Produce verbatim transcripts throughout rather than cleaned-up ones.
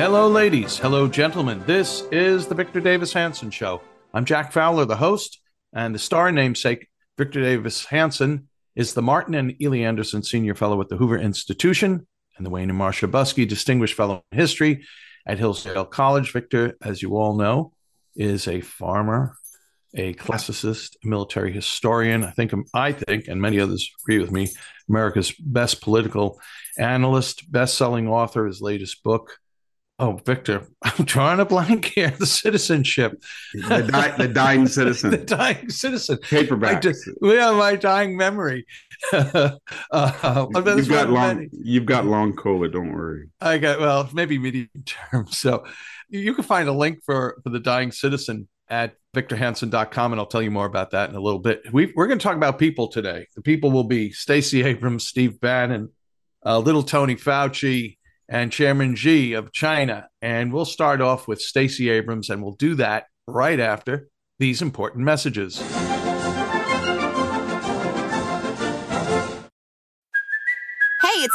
Hello, ladies. Hello, gentlemen. This is the Victor Davis Hanson Show. I'm Jack Fowler, the host, and the star namesake, Victor Davis Hanson, is the Martin and Ely Anderson Senior Fellow at the Hoover Institution and the Wayne and Marsha Buskey Distinguished Fellow in History at Hillsdale College. Victor, as you all know, is a farmer, a classicist, a military historian. I think, I think, and many others agree with me, America's best political analyst, best-selling author. His latest book, Oh, Victor, I'm drawing a blank here. The Citizenship. The, di- the Dying Citizen. The Dying Citizen. Paperback. Just, yeah, my dying memory. uh, you've, got long, you've got long COVID, don't worry. I got, well, maybe medium term. So you can find a link for, for The Dying Citizen at victor hanson dot com, and I'll tell you more about that in a little bit. We, we're going to talk about people today. The people will be Stacey Abrams, Steve Bannon, uh, little Tony Fauci, and Chairman Xi of China. And we'll start off with Stacey Abrams, and we'll do that right after these important messages. Hey, it's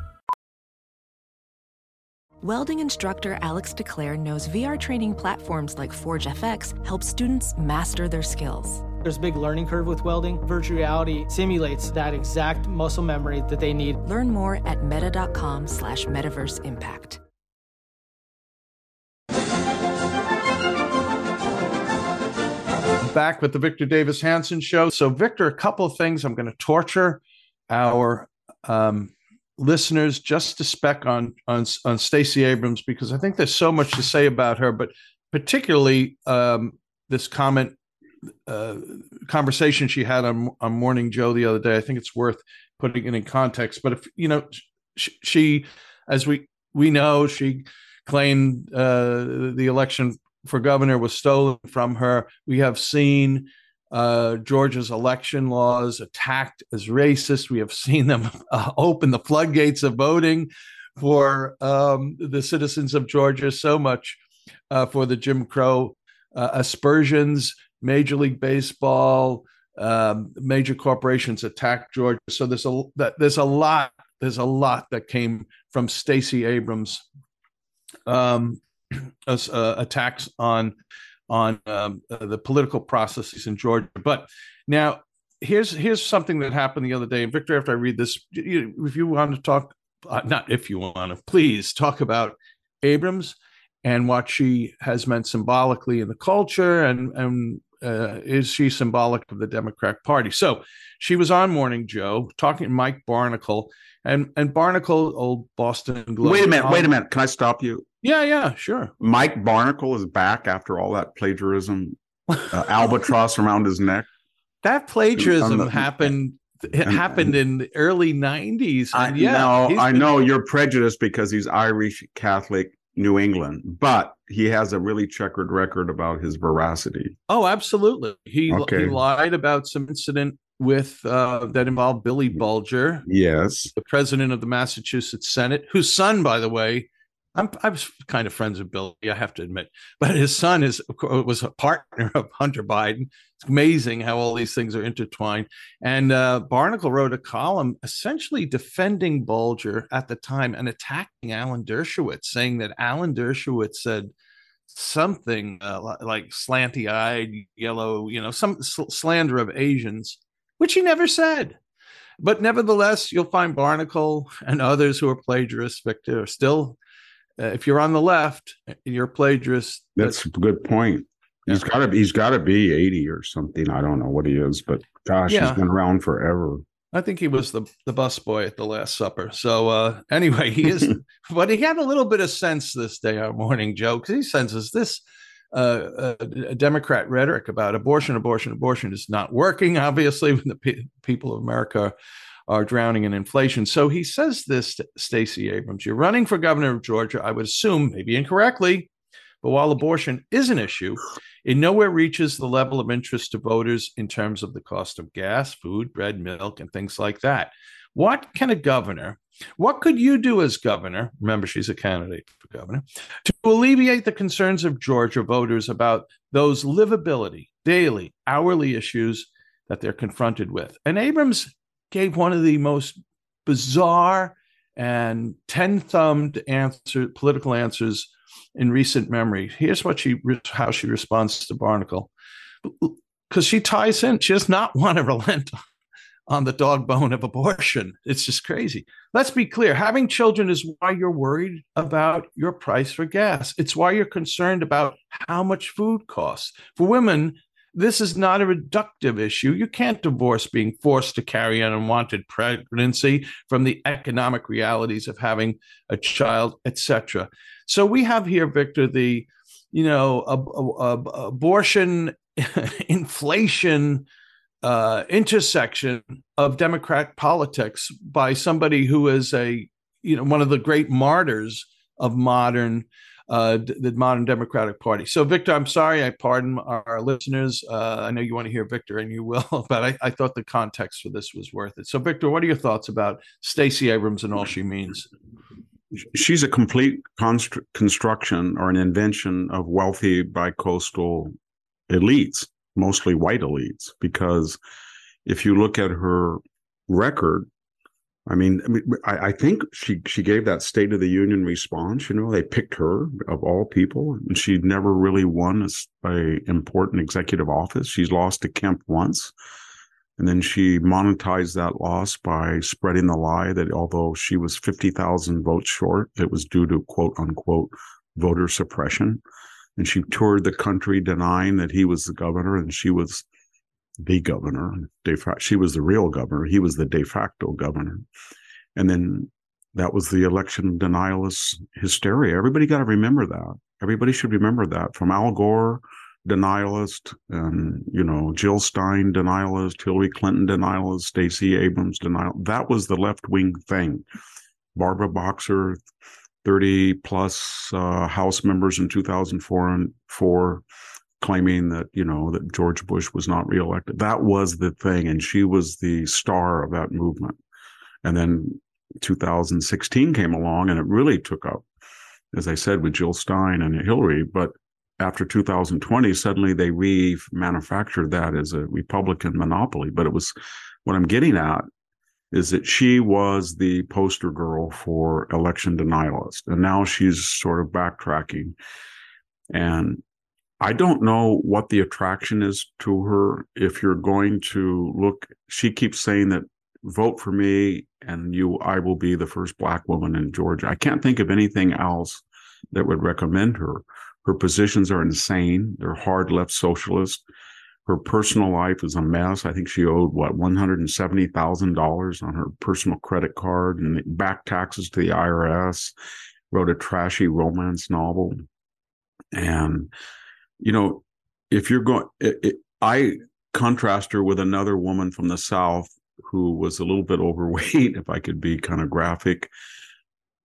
Welding instructor Alex DeClaire knows V R training platforms like ForgeFX help students master their skills. There's a big learning curve with welding. Virtual reality simulates that exact muscle memory that they need. Learn more at meta.com slash metaverse impact. Back with the Victor Davis Hanson Show. So, Victor, a couple of things. I'm going to torture our... Um, listeners just to spec on on on Stacey Abrams, because I think there's so much to say about her, but particularly um, this comment uh, conversation she had on, on Morning Joe the other day. I think it's worth putting it in context. But if you know, she, she as we we know, she claimed uh, the election for governor was stolen from her. We have seen Uh, Georgia's election laws attacked as racist. We have seen them uh, open the floodgates of voting for um, the citizens of Georgia, so much uh, for the Jim Crow uh, aspersions, Major League Baseball, um, major corporations attacked Georgia. So there's a, there's a lot, there's a lot that came from Stacey Abrams um, uh, attacks on on um, the political processes in Georgia. But now here's here's something that happened the other day. And Victor, after I read this, you, if you want to talk, uh, not if you want to, please talk about Abrams and what she has meant symbolically in the culture, and, and uh, is she symbolic of the Democrat Party? So she was on Morning Joe talking to Mike Barnicle, and, and Barnicle, old Boston Globe. Wait a minute, wait a minute. Can I stop you? Yeah, yeah, sure. Mike Barnicle is back after all that plagiarism, uh, albatross around his neck. That plagiarism the, happened it and, happened in the early nineties. I yeah, know, I know been, you're prejudiced because he's Irish, Catholic, New England, but he has a really checkered record about his veracity. Oh, absolutely. He, okay. he lied about some incident with uh, that involved Billy Bulger. Yes. The president of the Massachusetts Senate, whose son, by the way, I'm, I was kind of friends with Billy, I have to admit, but his son is, of course, was a partner of Hunter Biden. It's amazing how all these things are intertwined. And uh, Barnicle wrote a column essentially defending Bulger at the time and attacking Alan Dershowitz, saying that Alan Dershowitz said something uh, like slanty-eyed, yellow, you know, some sl- slander of Asians, which he never said. But nevertheless, you'll find Barnicle and others who are plagiarists, Victor, are still, uh, if you're on the left, you're a plagiarist. That's, that's a good point. He's got to he's got to be eighty or something. I don't know what he is, but gosh, yeah. He's been around forever. I think he was the, the busboy at the Last Supper. So uh, anyway, he is, but he had a little bit of sense this day, our Morning Joe, because he senses this uh, uh, Democrat rhetoric about abortion, abortion, abortion is not working, obviously, when the pe- people of America are drowning in inflation. So he says this to Stacey Abrams, you're running for governor of Georgia, I would assume, maybe incorrectly, but while abortion is an issue, it nowhere reaches the level of interest to voters in terms of the cost of gas, food, bread, milk, and things like that. What can a governor, what could you do as governor, remember she's a candidate for governor, to alleviate the concerns of Georgia voters about those livability, daily, hourly issues that they're confronted with? And Abrams gave one of the most bizarre and ten-thumbed answer, political answers in recent memory. Here's what she how she responds to Barnicle, because she ties in. She does not want to relent on the dog bone of abortion. It's just crazy. Let's be clear. Having children is why you're worried about your price for gas. It's why you're concerned about how much food costs. For women, this is not a reductive issue. You can't divorce being forced to carry an unwanted pregnancy from the economic realities of having a child, et cetera. So we have here, Victor, the, you know, ab- ab- abortion, inflation, uh, intersection of Democrat politics by somebody who is a, you know, one of the great martyrs of modern Uh, the modern Democratic Party. So, Victor, I'm sorry. I pardon our, our listeners. Uh, I know you want to hear Victor, and you will, but I, I thought the context for this was worth it. So, Victor, what are your thoughts about Stacey Abrams and all she means? She's a complete constr- construction or an invention of wealthy bicoastal elites, mostly white elites, because if you look at her record, I mean, I, I think she, she gave that State of the Union response. You know, they picked her, of all people, and she'd never really won a, a important executive office. She's lost to Kemp once, and then she monetized that loss by spreading the lie that although she was fifty thousand votes short, it was due to, quote, unquote, voter suppression. And she toured the country denying that he was the governor and she was the governor. De facto, she was the real governor. He was the de facto governor. And then that was the election denialist hysteria. Everybody got to remember that. Everybody should remember that. From Al Gore, denialist, and, you know, Jill Stein, denialist, Hillary Clinton, denialist, Stacey Abrams, denial. That was the left-wing thing. Barbara Boxer, thirty-plus uh, House members in two thousand four and four. claiming that, you know, that George Bush was not reelected. That was the thing, and she was the star of that movement. And then two thousand sixteen came along, and it really took up, as I said, with Jill Stein and Hillary. But after two thousand twenty, suddenly they re-manufactured that as a Republican monopoly. But it was, what I'm getting at is that she was the poster girl for election denialist, and now she's sort of backtracking. And I don't know what the attraction is to her. If you're going to look, she keeps saying that vote for me and you, I will be the first black woman in Georgia. I can't think of anything else that would recommend her. Her positions are insane. They're hard left socialist. Her personal life is a mess. I think she owed, what, one hundred seventy thousand dollars on her personal credit card and back taxes to the I R S, wrote a trashy romance novel. And you know, if you're going, it, it, I contrast her with another woman from the South who was a little bit overweight, if I could be kind of graphic,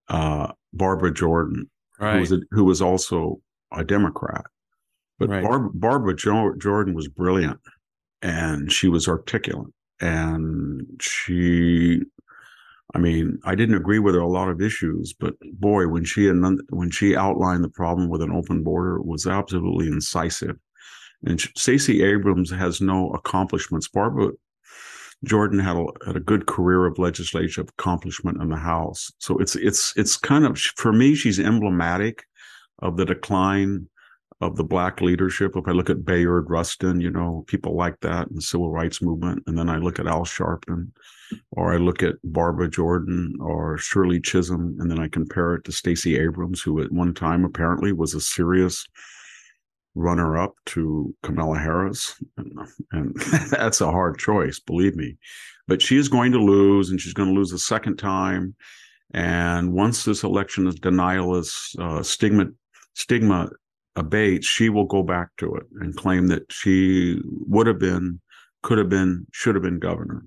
uh, Barbara Jordan, right. who, was a, who was also a Democrat. But right. Bar- Barbara jo- Jordan was brilliant, and she was articulate, and she, I mean, I didn't agree with her a lot of issues, but boy, when she when she outlined the problem with an open border, it was absolutely incisive. And Stacey Abrams has no accomplishments. Barbara Jordan had a, had a good career of legislative accomplishment in the House. So it's it's it's kind of, for me, she's emblematic of the decline of the Black leadership. If I look at Bayard Rustin, you know, people like that in the civil rights movement, and then I look at Al Sharpton, or I look at Barbara Jordan or Shirley Chisholm, and then I compare it to Stacey Abrams, who at one time apparently was a serious runner-up to Kamala Harris, and, and that's a hard choice, believe me. But she is going to lose, and she's going to lose a second time. And once this election is denialist uh, stigma stigma abates, she will go back to it and claim that she would have been, could have been, should have been governor.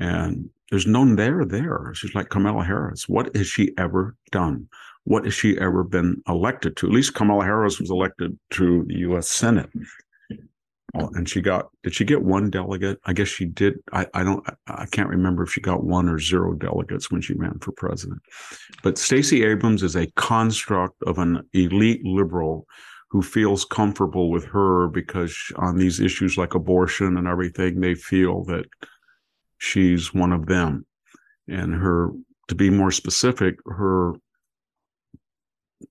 And there's no there there. She's like Kamala Harris. What has she ever done? What has she ever been elected to? At least Kamala Harris was elected to the U S Senate. And she got, did she get one delegate? I guess she did. I, I don't, I can't remember if she got one or zero delegates when she ran for president. But Stacey Abrams is a construct of an elite liberal who feels comfortable with her because on these issues like abortion and everything, they feel that she's one of them. And her, to be more specific, her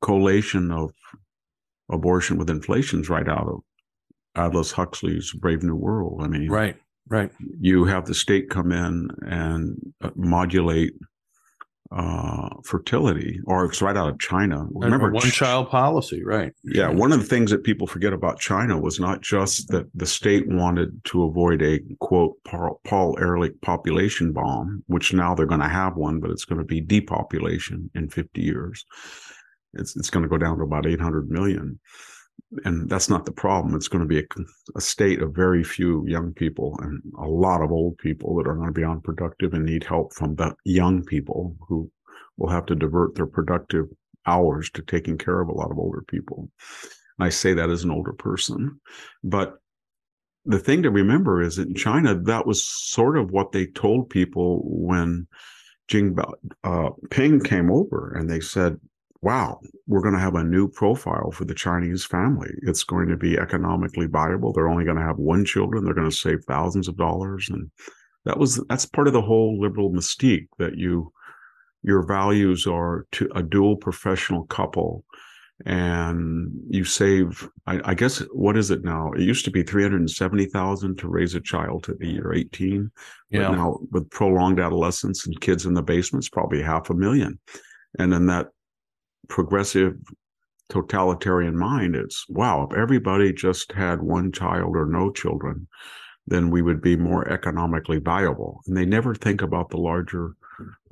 collation of abortion with inflation's right out of Aldous Huxley's Brave New World. I mean, right, right. You have the state come in and modulate uh, fertility, or it's right out of China. Remember, one-child policy, right? Yeah, one of the things that people forget about China was not just that the state wanted to avoid a quote Paul, Paul Ehrlich population bomb, which now they're going to have one, but it's going to be depopulation in fifty years. It's it's going to go down to about eight hundred million. And that's not the problem. It's going to be a, a state of very few young people and a lot of old people that are going to be unproductive and need help from the young people who will have to divert their productive hours to taking care of a lot of older people. And I say that as an older person. But the thing to remember is that in China, that was sort of what they told people when Jingbao uh, Ping came over, and they said, wow, we're going to have a new profile for the Chinese family. It's going to be economically viable. They're only going to have one children. They're going to save thousands of dollars. And that was that's part of the whole liberal mystique, that you your values are to a dual professional couple, and you save, I, I guess, what is it now? It used to be three hundred seventy thousand dollars to raise a child to the year eighteen. Yeah. But now with prolonged adolescence and kids in the basements, probably half a million. And then that progressive totalitarian mind, it's wow, if everybody just had one child or no children, then we would be more economically viable. And they never think about the larger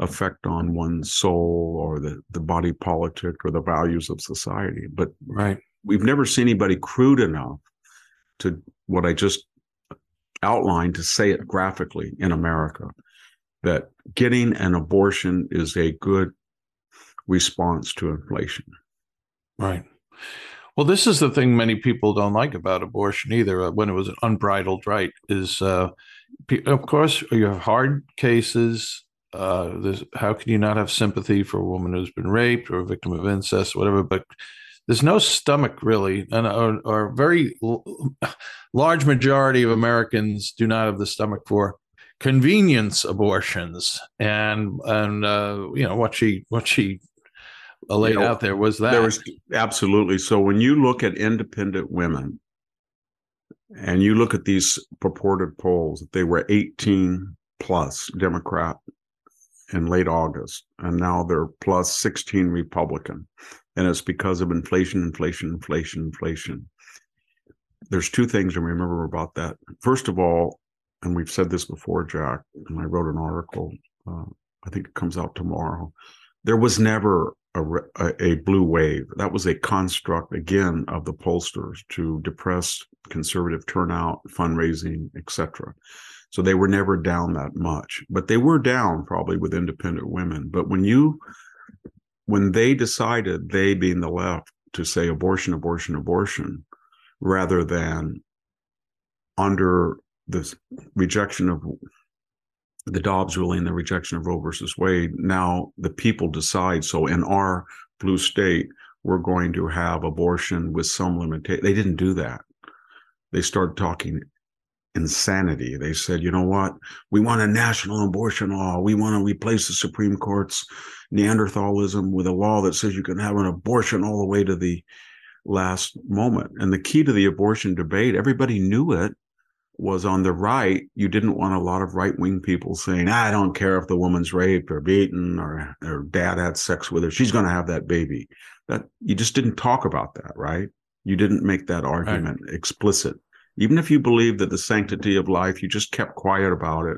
effect on one's soul or the, the body politic or the values of society. But right, we've never seen anybody crude enough to what I just outlined to say it graphically in America, that getting an abortion is a good response to inflation. Right. Well, this is the thing many people don't like about abortion either. When it was an unbridled right, is uh, of course you have hard cases. Uh, how can you not have sympathy for a woman who's been raped or a victim of incest, or whatever? But there's no stomach really, and or, or very l- large majority of Americans do not have the stomach for convenience abortions, and and uh, you know what she what she. laid you know, out there was that. There was, absolutely. So when you look at independent women and you look at these purported polls, they were eighteen plus Democrat in late August, and now they're plus sixteen Republican. And it's because of inflation, inflation, inflation, inflation. There's two things to remember about that. First of all, and we've said this before, Jack, and I wrote an article, uh, I think it comes out tomorrow, there was never A, a blue wave. That was a construct, again, of the pollsters to depress conservative turnout, fundraising, et cetera. So they were never down that much, but they were down probably with independent women. But when you, when they decided, they being the left, to say abortion, abortion, abortion, rather than under the rejection of the Dobbs ruling, the rejection of Roe versus Wade, now the people decide. So in our blue state, we're going to have abortion with some limitation. They didn't do that. They started talking insanity. They said, you know what? We want a national abortion law. We want to replace the Supreme Court's Neanderthalism with a law that says you can have an abortion all the way to the last moment. And the key to the abortion debate, everybody knew it, was on the right. You didn't want a lot of right-wing people saying, I don't care if the woman's raped or beaten or her dad had sex with her, she's going to have that baby. That you just didn't talk about that, right? You didn't make that argument right. explicit. Even if you believed that the sanctity of life, you just kept quiet about it,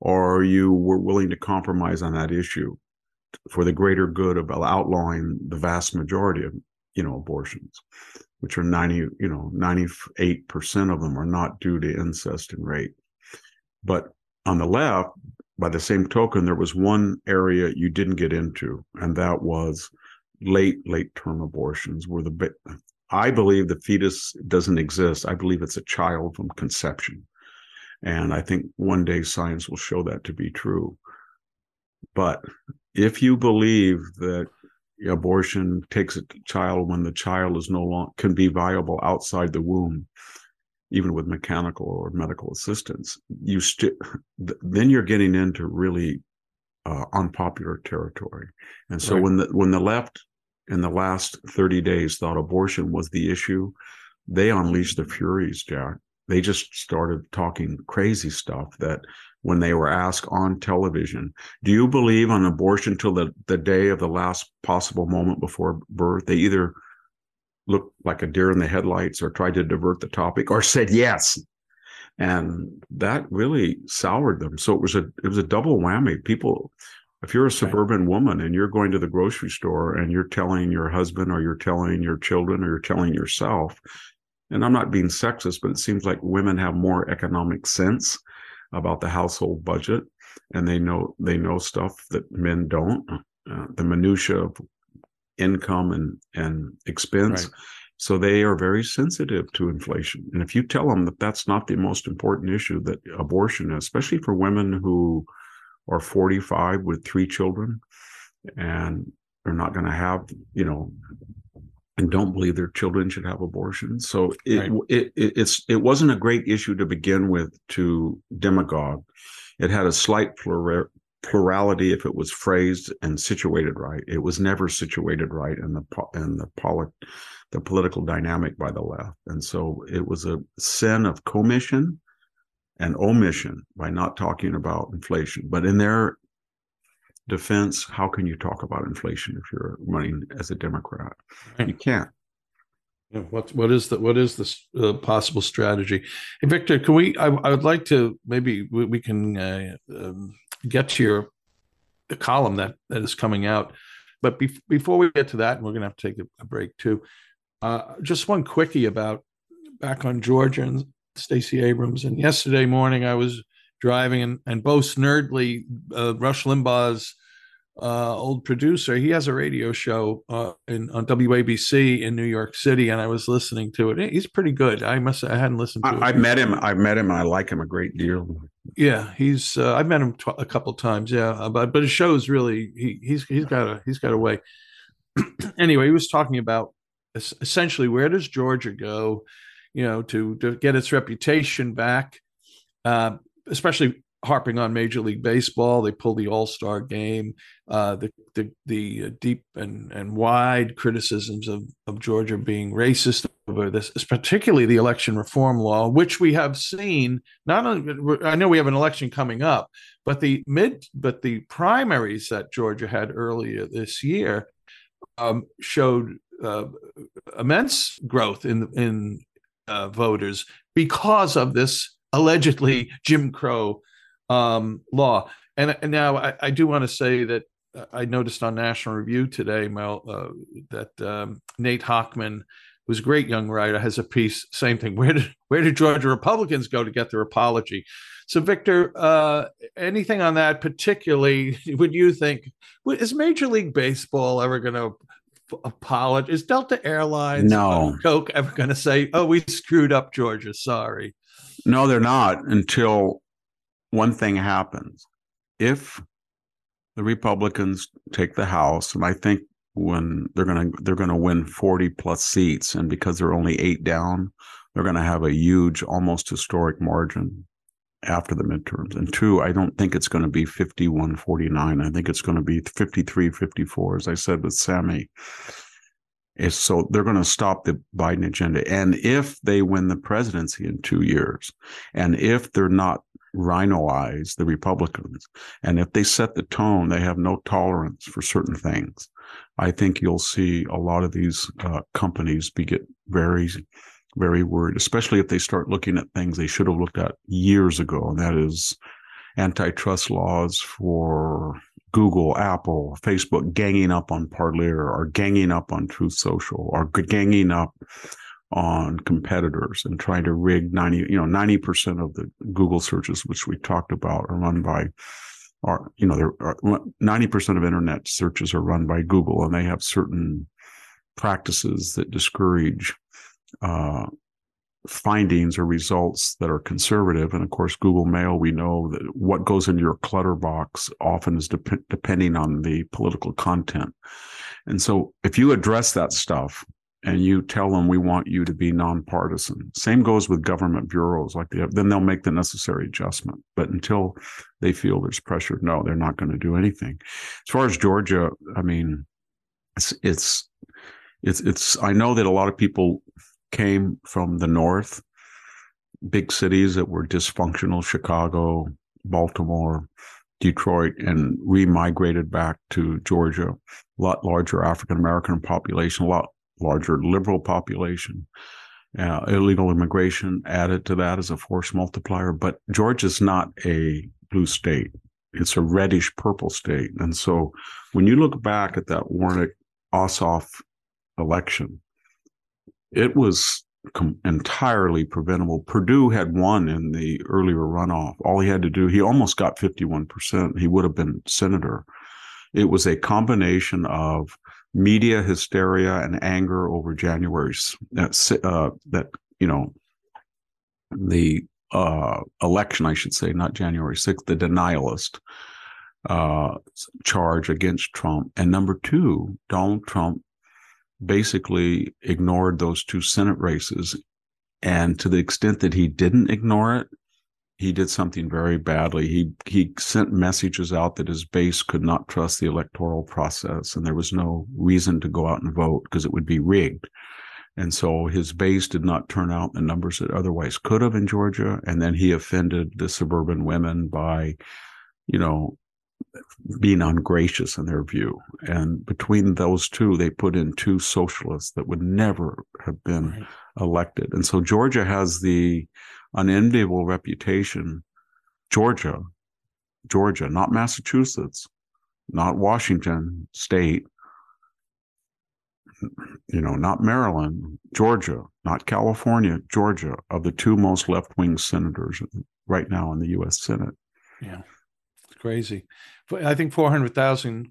or you were willing to compromise on that issue for the greater good of outlawing the vast majority of, you know, abortions, which are ninety, you know, ninety-eight percent of them are not due to incest and rape. But on the left, by the same token, there was one area you didn't get into, and that was late, late-term abortions, where the I believe the fetus doesn't exist. I believe it's a child from conception. And I think one day science will show that to be true. But if you believe that abortion takes a child when the child is no longer can be viable outside the womb, even with mechanical or medical assistance, you st- then you're getting into really uh, unpopular territory. And so right. when the when the left in the last thirty days thought abortion was the issue, they unleashed the furies, Jack. They just started talking crazy stuff that when they were asked on television, do you believe on abortion till the, the day of the last possible moment before birth? They either looked like a deer in the headlights or tried to divert the topic or said yes. And that really soured them. So it was a it was a double whammy. People, if you're a suburban woman and you're going to the grocery store and you're telling your husband or you're telling your children or you're telling yourself, and I'm not being sexist, but it seems like women have more economic sense about the household budget, and they know they know stuff that men don't, uh, the minutia of income and, and expense. Right. So they are very sensitive to inflation. And if you tell them that that's not the most important issue, that abortion is, especially for women who are forty-five with three children and are not going to have, you know, and don't believe their children should have abortions. So it, right. it it it's it wasn't a great issue to begin with to demagogue. It had a slight plura- plurality if it was phrased and situated right. It was never situated right in the in the polit the political dynamic by the left, and so it was a sin of commission and omission by not talking about inflation. But in their defense, how can you talk about inflation if you're running as a Democrat? You can't. Yeah, what what is the what is the uh, possible strategy? Hey, Victor, can we? I, I would like to maybe we, we can uh, um, get to your the column that, that is coming out, but be, before we get to that, and we're going to have to take a, a break too. Uh, just one quickie about back on Georgia and Stacey Abrams. And yesterday morning, I was driving and, and Bo Snerdly, uh, Rush Limbaugh's uh, old producer, he has a radio show uh, in on W A B C in New York City, and I was listening to it. He's pretty good. I must I hadn't listened to I, it. I've met him. I've met him. I like him a great deal. Yeah, he's. Uh, I've met him tw- a couple of times. Yeah, but but his show's really he he's he's got a he's got a way. Anyway, he was talking about essentially where does Georgia go, you know, to to get its reputation back. Uh, especially harping on Major League Baseball. They pull the All-Star game, uh, the, the the deep and, and wide criticisms of, of Georgia being racist over this, particularly the election reform law, which we have seen. Not only, I know we have an election coming up, but the mid but the primaries that Georgia had earlier this year um, showed uh, immense growth in in uh, voters because of this allegedly Jim Crow um, law. And, and now I, I do want to say that I noticed on National Review today, Mel, uh, that um, Nate Hockman, who's a great young writer, has a piece, same thing, where did, where did Georgia Republicans go to get their apology? So, Victor, uh, anything on that particularly, would you think, is Major League Baseball ever going to apologize? Is Delta Airlines, no. uh, Coke ever going to say, oh, we screwed up Georgia, sorry? No, they're not, until one thing happens. If the Republicans take the House, and I think when they're going to they're going to win forty plus seats, and because they're only eight down, they're going to have a huge, almost historic margin after the midterms. And two, I don't think it's going to be fifty-one forty-nine. I think it's going to be fifty-three fifty-four, as I said with Sammy. It's so they're going to stop the Biden agenda. And if they win the presidency in two years, and if they're not rhinoized, the Republicans, and if they set the tone, they have no tolerance for certain things, I think you'll see a lot of these uh, companies be get very, very worried, especially if they start looking at things they should have looked at years ago, and that is antitrust laws for Google, Apple, Facebook ganging up on Parler, or ganging up on Truth Social, or ganging up on competitors and trying to rig ninety, you know, ninety percent of the Google searches, which we talked about, are run by, or, you know, are, ninety percent of internet searches are run by Google, and they have certain practices that discourage uh, findings or results that are conservative. And of course, Google Mail, we know that what goes into your clutter box often is dep- depending on the political content. And so if you address that stuff and you tell them, we want you to be nonpartisan, same goes with government bureaus, like they have, then they'll make the necessary adjustment. But until they feel there's pressure, no, they're not going to do anything. As far as Georgia, I mean, it's, it's, it's, it's I know that a lot of people came from the north, big cities that were dysfunctional, Chicago, Baltimore, Detroit, and re-migrated back to Georgia. A lot larger African-American population, a lot larger liberal population. Uh, illegal immigration added to that as a force multiplier. But Georgia's not a blue state. It's a reddish-purple state. And so when you look back at that Warnock-Ossoff election, it was com- entirely preventable. Purdue had won in the earlier runoff. All he had to do, he almost got fifty-one percent. He would have been senator. It was a combination of media hysteria and anger over January's, uh, that, you know, the uh, election, I should say, not January sixth, the denialist uh, charge against Trump. And number two, Donald Trump basically ignored those two Senate races. And to the extent that he didn't ignore it, he did something very badly. He he sent messages out that his base could not trust the electoral process, and there was no reason to go out and vote because it would be rigged. And so his base did not turn out the numbers that otherwise could have in Georgia. And then he offended the suburban women by, you know, being ungracious in their view. And between those two, they put in two socialists that would never have been right. elected. And so Georgia has the unenviable reputation, Georgia, Georgia, not Massachusetts, not Washington State, you know, not Maryland, Georgia, not California, Georgia, of the two most left-wing senators right now in the U S Senate. Yeah. Crazy. I think four hundred thousand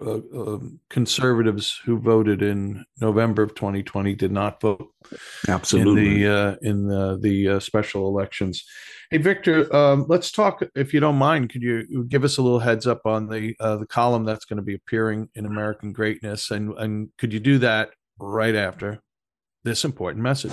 uh, uh, conservatives who voted in November of twenty twenty did not vote Absolutely. in the uh, in the, the uh, special elections. Hey, Victor, um, let's talk, if you don't mind, could you give us a little heads up on the uh, the column that's going to be appearing in American Greatness? And, and could you do that right after this important message?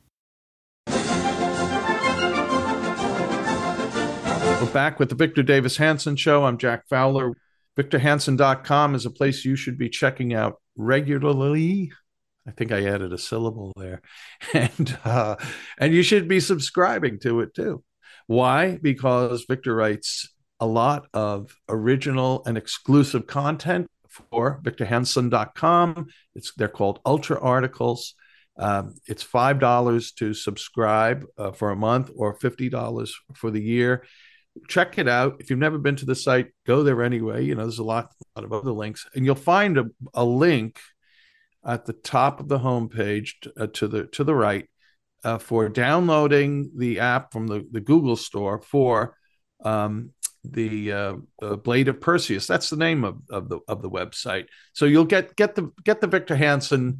We're back with the Victor Davis Hanson Show. I'm Jack Fowler. victor hanson dot com is a place you should be checking out regularly. I think I added a syllable there. And uh, and you should be subscribing to it, too. Why? Because Victor writes a lot of original and exclusive content for victor hanson dot com. It's they're called Ultra Articles. Um, it's five dollars to subscribe uh, for a month or fifty dollars for the year. Check it out. If you've never been to the site, go there anyway. You know, there's a lot, a lot of other links. And you'll find a, a link at the top of the homepage t- uh, to the to the right uh, for downloading the app from the, the Google store for um, the uh, uh, Blade of Perseus. That's the name of, of the of the website. So you'll get get the get the Victor Hanson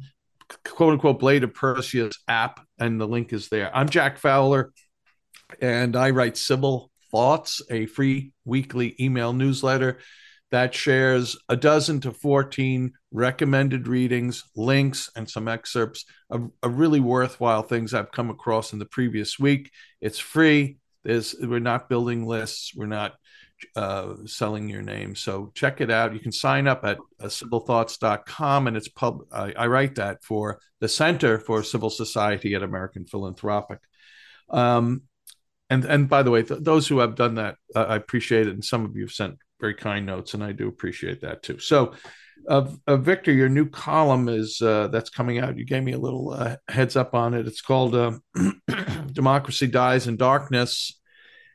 quote unquote Blade of Perseus app, and the link is there. I'm Jack Fowler, and I write Civil Thoughts, a free weekly email newsletter that shares a dozen to fourteen recommended readings, links, and some excerpts of, of really worthwhile things I've come across in the previous week. It's free. There's, we're not building lists. We're not uh, selling your name. So check it out. You can sign up at uh, civil thoughts dot com, and it's pub. I, I write that for the Center for Civil Society at American Philanthropic. Um, And and by the way, th- those who have done that, uh, I appreciate it. And some of you have sent very kind notes, and I do appreciate that too. So, uh, uh, Victor, your new column is uh, that's coming out. You gave me a little uh, heads up on it. It's called uh, Democracy Dies in Darkness,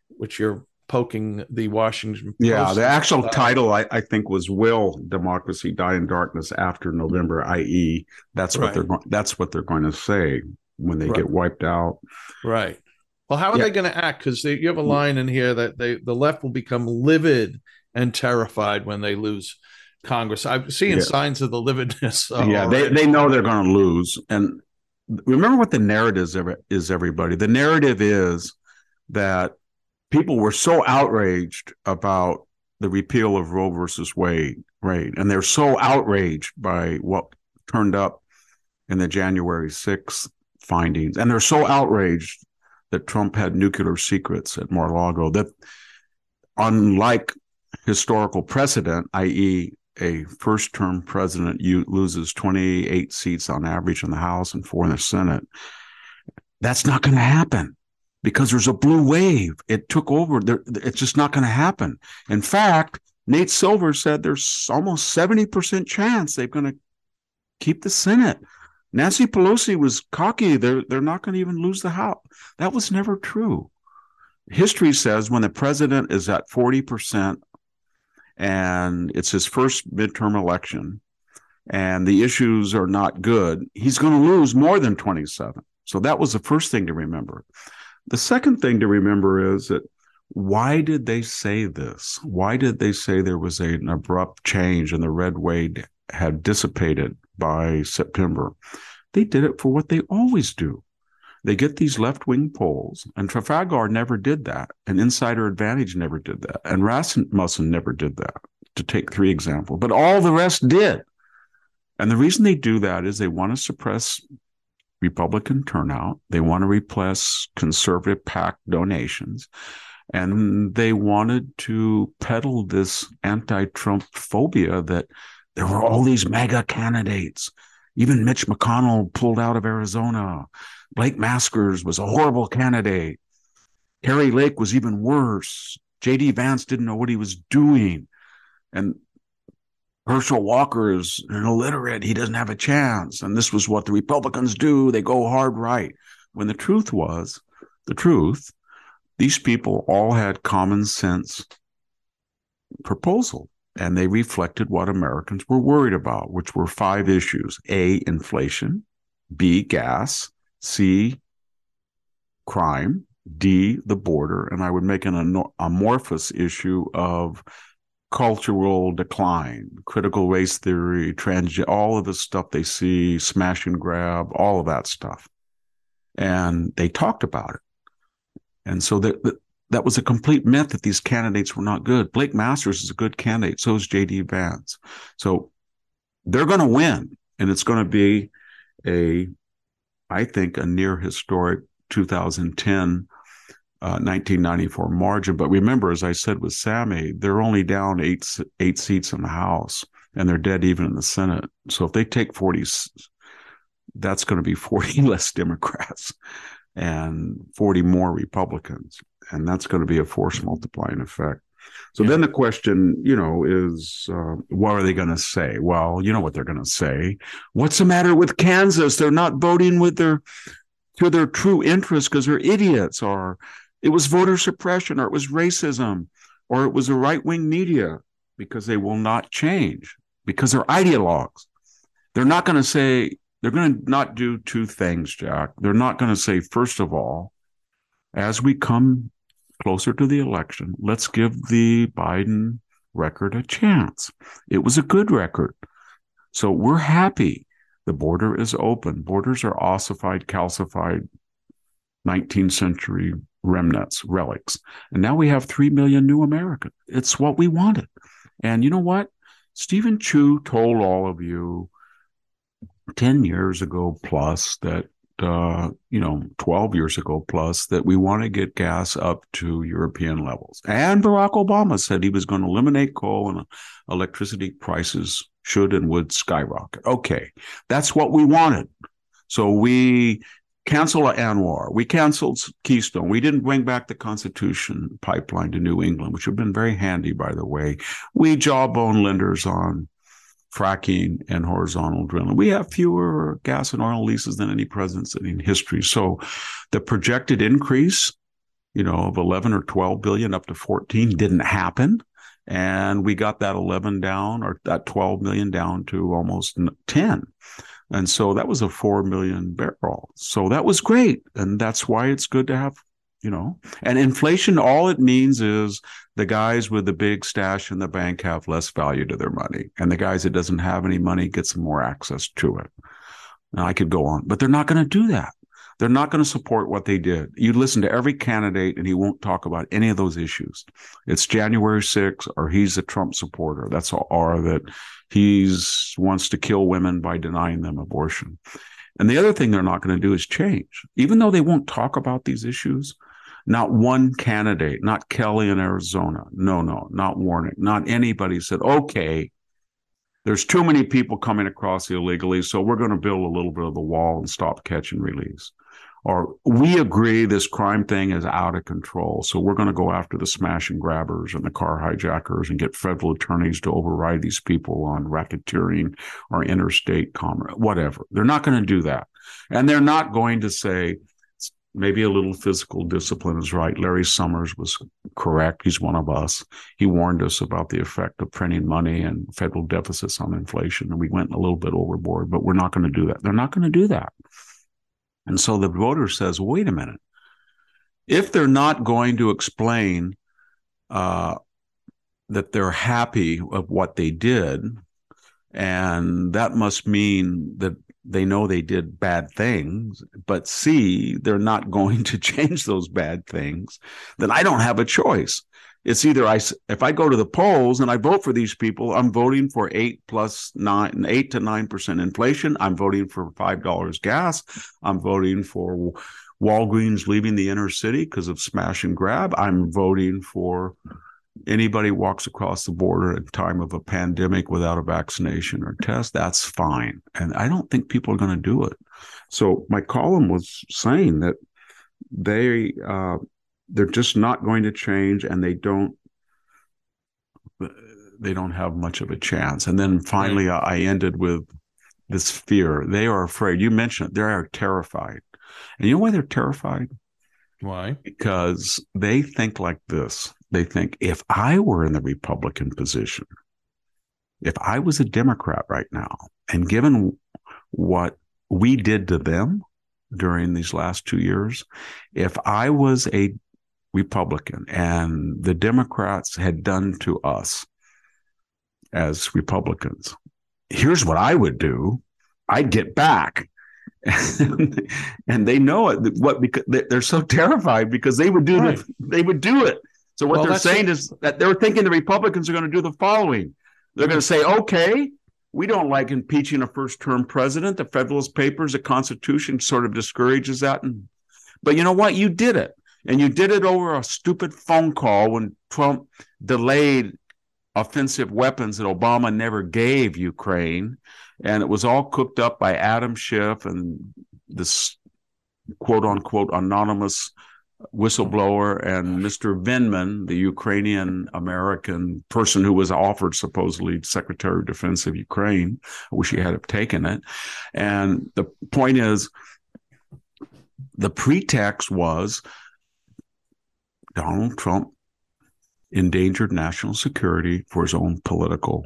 which you're poking the Washington Post. Yeah, the actual uh, title, I, I think, was Will Democracy Die in Darkness After November, that is that's what right. they're go- that's what they're going to say when they right. get wiped out. Right. Well, how are yeah. they going to act? Because you have a line in here that they the left will become livid and terrified when they lose Congress. I'm seeing yeah. signs of the lividness. Uh, yeah, already. they they know they're going to lose. And remember what the narrative is, everybody. The narrative is that people were so outraged about the repeal of Roe versus Wade, right? And they're so outraged by what turned up in the January sixth findings. And they're so outraged that Trump had nuclear secrets at Mar-a-Lago, that unlike historical precedent, that is a first-term president you, loses twenty-eight seats on average in the House and four in the Senate, that's not going to happen because there's a blue wave. It took over. There, it's just not going to happen. In fact, Nate Silver said there's almost seventy percent chance they're going to keep the Senate. Nancy Pelosi was cocky. They're, they're not going to even lose the House. That was never true. History says when the president is at forty percent and it's his first midterm election and the issues are not good, he's going to lose more than twenty-seven. So that was the first thing to remember. The second thing to remember is that why did they say this? Why did they say there was a, an abrupt change and the red wave had dissipated by September? They did it for what they always do. They get these left-wing polls, and Trafalgar never did that, and Insider Advantage never did that, and Rasmussen never did that, to take three examples, but all the rest did. And the reason they do that is they want to suppress Republican turnout, they want to replace conservative PAC donations, and they wanted to peddle this anti-Trump phobia that there were all these MAGA candidates. Even Mitch McConnell pulled out of Arizona. Blake Masters was a horrible candidate. Carrie Lake was even worse. J D. Vance didn't know what he was doing. And Herschel Walker is an illiterate. He doesn't have a chance. And this was what the Republicans do. They go hard right. When the truth was, the truth, these people all had common sense proposals. And they reflected what Americans were worried about, which were five issues: A, inflation; B, gas; C, crime; D, the border. And I would make an amorphous issue of cultural decline, critical race theory, trans, all of the stuff they see, smash and grab, all of that stuff. And they talked about it. And so the, the that was a complete myth that these candidates were not good. Blake Masters is a good candidate. So is J D. Vance. So they're going to win. And it's going to be a, I think, a near historic two thousand ten, uh, nineteen ninety-four margin. But remember, as I said with Sammy, they're only down eight, eight seats in the House, and they're dead even in the Senate. So if they take forty, that's going to be forty less Democrats and forty more Republicans. And that's going to be a force multiplying effect. So yeah. then the question, you know, is uh, what are they going to say? Well, you know what they're going to say. What's the matter with Kansas? They're not voting with their to their true interests because they're idiots, or it was voter suppression, or it was racism, or it was the right-wing media, because they will not change, because they're ideologues. They're not going to say, they're going to not do two things, Jack. They're not going to say, first of all, as we come closer to the election, let's give the Biden record a chance. It was a good record. So we're happy. The border is open. Borders are ossified, calcified, nineteenth century remnants, relics. And now we have three million new Americans. It's what we wanted. And you know what? Stephen Chu told all of you ten years ago plus that, uh, you know, twelve years ago plus that we want to get gas up to European levels. And Barack Obama said he was going to eliminate coal and electricity prices should and would skyrocket. Okay, that's what we wanted. So we canceled Anwar. We canceled Keystone. We didn't bring back the Constitution pipeline to New England, which would have been very handy, by the way. We jawbone lenders on fracking and horizontal drilling. We have fewer gas and oil leases than any presidency in history. So the projected increase, you know, of eleven or twelve billion up to fourteen didn't happen. And we got that eleven down, or that twelve million down to almost ten. And so that was a four million barrel. So that was great. And that's why it's good to have, you know, and inflation, all it means is the guys with the big stash in the bank have less value to their money. And the guys that doesn't have any money get some more access to it. And I could go on, but they're not going to do that. They're not going to support what they did. You listen to every candidate and he won't talk about any of those issues. It's January sixth, or he's a Trump supporter. That's all, or that he's wants to kill women by denying them abortion. And the other thing they're not going to do is change. Even though they won't talk about these issues, not one candidate, not Kelly in Arizona, no, no, not Warnock, not anybody said, okay, there's too many people coming across illegally, so we're going to build a little bit of the wall and stop catch and release. Or we agree this crime thing is out of control, so we're going to go after the smash and grabbers and the car hijackers and get federal attorneys to override these people on racketeering or interstate commerce, whatever. They're not going to do that. And they're not going to say maybe a little physical discipline is right. Larry Summers was correct. He's one of us. He warned us about the effect of printing money and federal deficits on inflation, and we went a little bit overboard, but we're not going to do that. They're not going to do that. And so the voter says, wait a minute, if they're not going to explain uh, that they're happy of what they did, and that must mean that they know they did bad things, but see, they're not going to change those bad things, then I don't have a choice. It's either I, if I go to the polls and I vote for these people, I'm voting for eight plus nine, eight to nine percent inflation. I'm voting for five dollars gas. I'm voting for Walgreens leaving the inner city because of smash and grab. I'm voting for anybody walks across the border at time of a pandemic without a vaccination or test. That's fine, and I don't think people are going to do it. So my column was saying that they. Uh, They're just not going to change, and they don't they don't have much of a chance. And then finally, right. I ended with this fear. They are afraid. You mentioned it. They are terrified. And you know why they're terrified? Why? Because they think like this. They think, if I were in the Republican position, if I was a Democrat right now, and given what we did to them during these last two years, if I was a Republican and the Democrats had done to us as Republicans, here's what I would do. I'd get back. And, and they know it. What, because they're so terrified because they would do right. the, they would do it. So what well, they're saying it. is that they're thinking the Republicans are going to do the following. They're going to say, okay, we don't like impeaching a first-term president. The Federalist Papers, the Constitution sort of discourages that. And, but you know what? You did it. And you did it over a stupid phone call when Trump delayed offensive weapons that Obama never gave Ukraine. And it was all cooked up by Adam Schiff and this quote-unquote anonymous whistleblower and Mister Vindman, the Ukrainian-American person who was offered supposedly Secretary of Defense of Ukraine. I wish he had taken it. And the point is, the pretext was Donald Trump endangered national security for his own political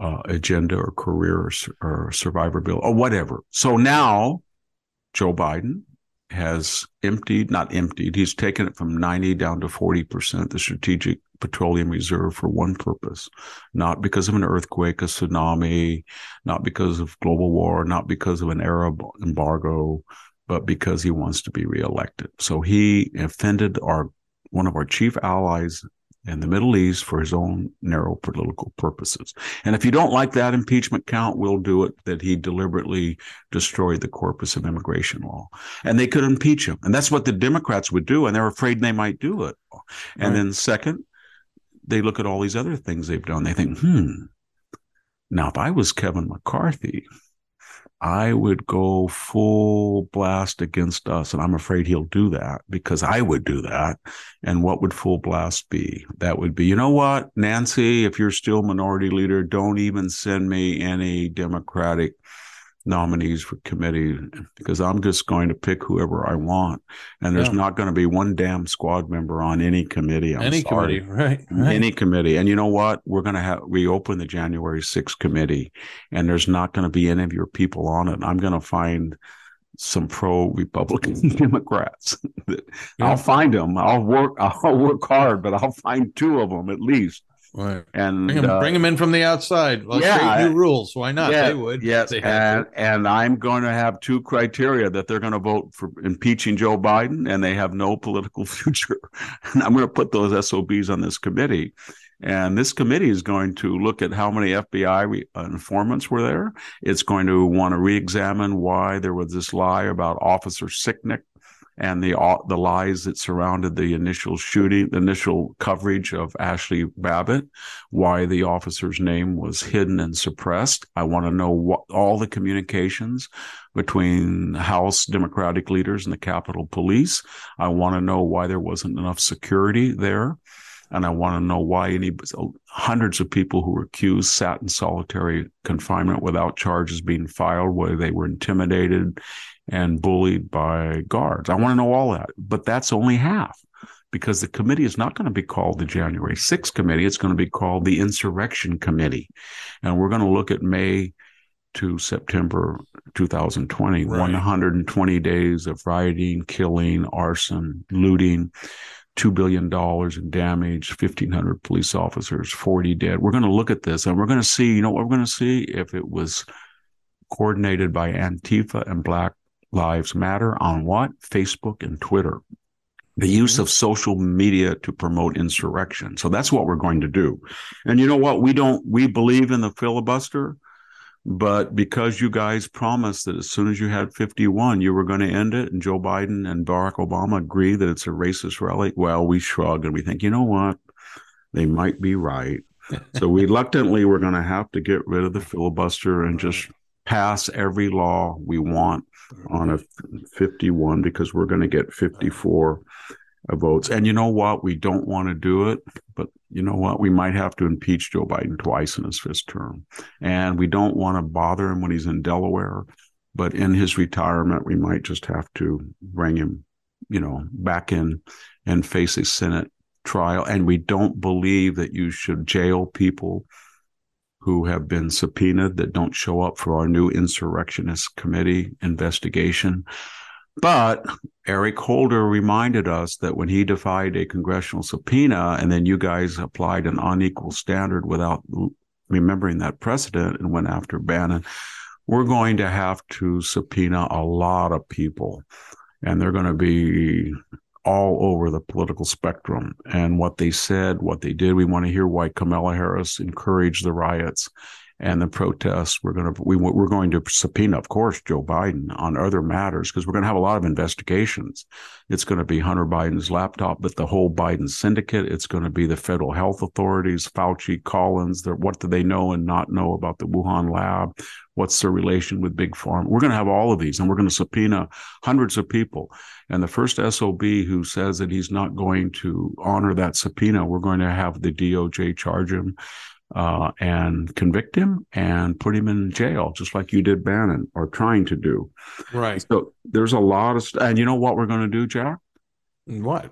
uh, agenda or career or, or survivability or whatever. So now Joe Biden has emptied, not emptied, he's taken it from ninety down to forty percent, the Strategic Petroleum Reserve, for one purpose, not because of an earthquake, a tsunami, not because of global war, not because of an Arab embargo, but because he wants to be reelected. So he offended our one of our chief allies in the Middle East for his own narrow political purposes. And if you don't like that impeachment count, we'll do it that he deliberately destroyed the corpus of immigration law. And they could impeach him. And that's what the Democrats would do, and they're afraid they might do it. And right. Then second, they look at all these other things they've done. They think, hmm, now if I was Kevin McCarthy, I would go full blast against us, and I'm afraid he'll do that because I would do that. And what would full blast be? That would be, you know what, Nancy, if you're still minority leader, don't even send me any Democratic nominees for committee because I'm just going to pick whoever I want. And there's yeah. not going to be one damn squad member on any committee. I'm any sorry. committee, right, right. Any committee. And you know what? We're going to have reopen the January sixth committee, and there's not going to be any of your people on it. I'm going to find some pro-Republican Democrats. yeah. I'll find them. I'll work, I'll work hard, but I'll find two of them at least. Right. And bring them, uh, bring them in from the outside. Let's yeah, create new rules. Why not? Yeah, they would. Yes. They and, and I'm going to have two criteria that they're going to vote for impeaching Joe Biden, and they have no political future. And I'm going to put those S O Bs on this committee. And this committee is going to look at how many F B I re- informants were there. It's going to want to reexamine why there was this lie about Officer Sicknick and the uh, the lies that surrounded the initial shooting, the initial coverage of Ashley Babbitt, why the officer's name was hidden and suppressed. I want to know what, all the communications between House Democratic leaders and the Capitol Police. I want to know why there wasn't enough security there. And I want to know why any hundreds of people who were accused sat in solitary confinement without charges being filed, whether they were intimidated and bullied by guards. I want to know all that. But that's only half, because the committee is not going to be called the January sixth committee. It's going to be called the Insurrection Committee. And we're going to look at May to September two thousand twenty, right. one hundred twenty days of rioting, killing, arson, looting, two billion dollars in damage, fifteen hundred police officers, forty dead. We're going to look at this, and we're going to see, you know what we're going to see? If it was coordinated by Antifa and Black Lives Matter on what? Facebook and Twitter. The use of social media to promote insurrection. So that's what we're going to do. And you know what? We don't, we believe in the filibuster. But because you guys promised that as soon as you had fifty-one, you were going to end it, and Joe Biden and Barack Obama agree that it's a racist rally, well, we shrug and we think, you know what? They might be right. So reluctantly, we're going to have to get rid of the filibuster and just pass every law we want on a fifty-one, because we're going to get fifty-four votes. And you know what? We don't want to do it, but you know what? We might have to impeach Joe Biden twice in his first term. And we don't want to bother him when he's in Delaware, but in his retirement, we might just have to bring him, you know, back in and face a Senate trial. And we don't believe that you should jail people who have been subpoenaed that don't show up for our new insurrectionist committee investigation. But Eric Holder reminded us that when he defied a congressional subpoena, and then you guys applied an unequal standard without remembering that precedent and went after Bannon, we're going to have to subpoena a lot of people, and they're going to be all over the political spectrum. And what they said, what they did, we want to hear why Kamala Harris encouraged the riots and the protests. We're going to we, we're going to subpoena, of course, Joe Biden on other matters, because we're going to have a lot of investigations. It's going to be Hunter Biden's laptop, but the whole Biden syndicate. It's going to be the federal health authorities, Fauci, Collins. What do they know and not know about the Wuhan lab? What's their relation with Big Pharma? We're going to have all of these, and we're going to subpoena hundreds of people. And the first S O B who says that he's not going to honor that subpoena, we're going to have the D O J charge him uh, and convict him and put him in jail, just like you did Bannon, or trying to do. Right. So there's a lot of st- – and you know what we're going to do, Jack? What?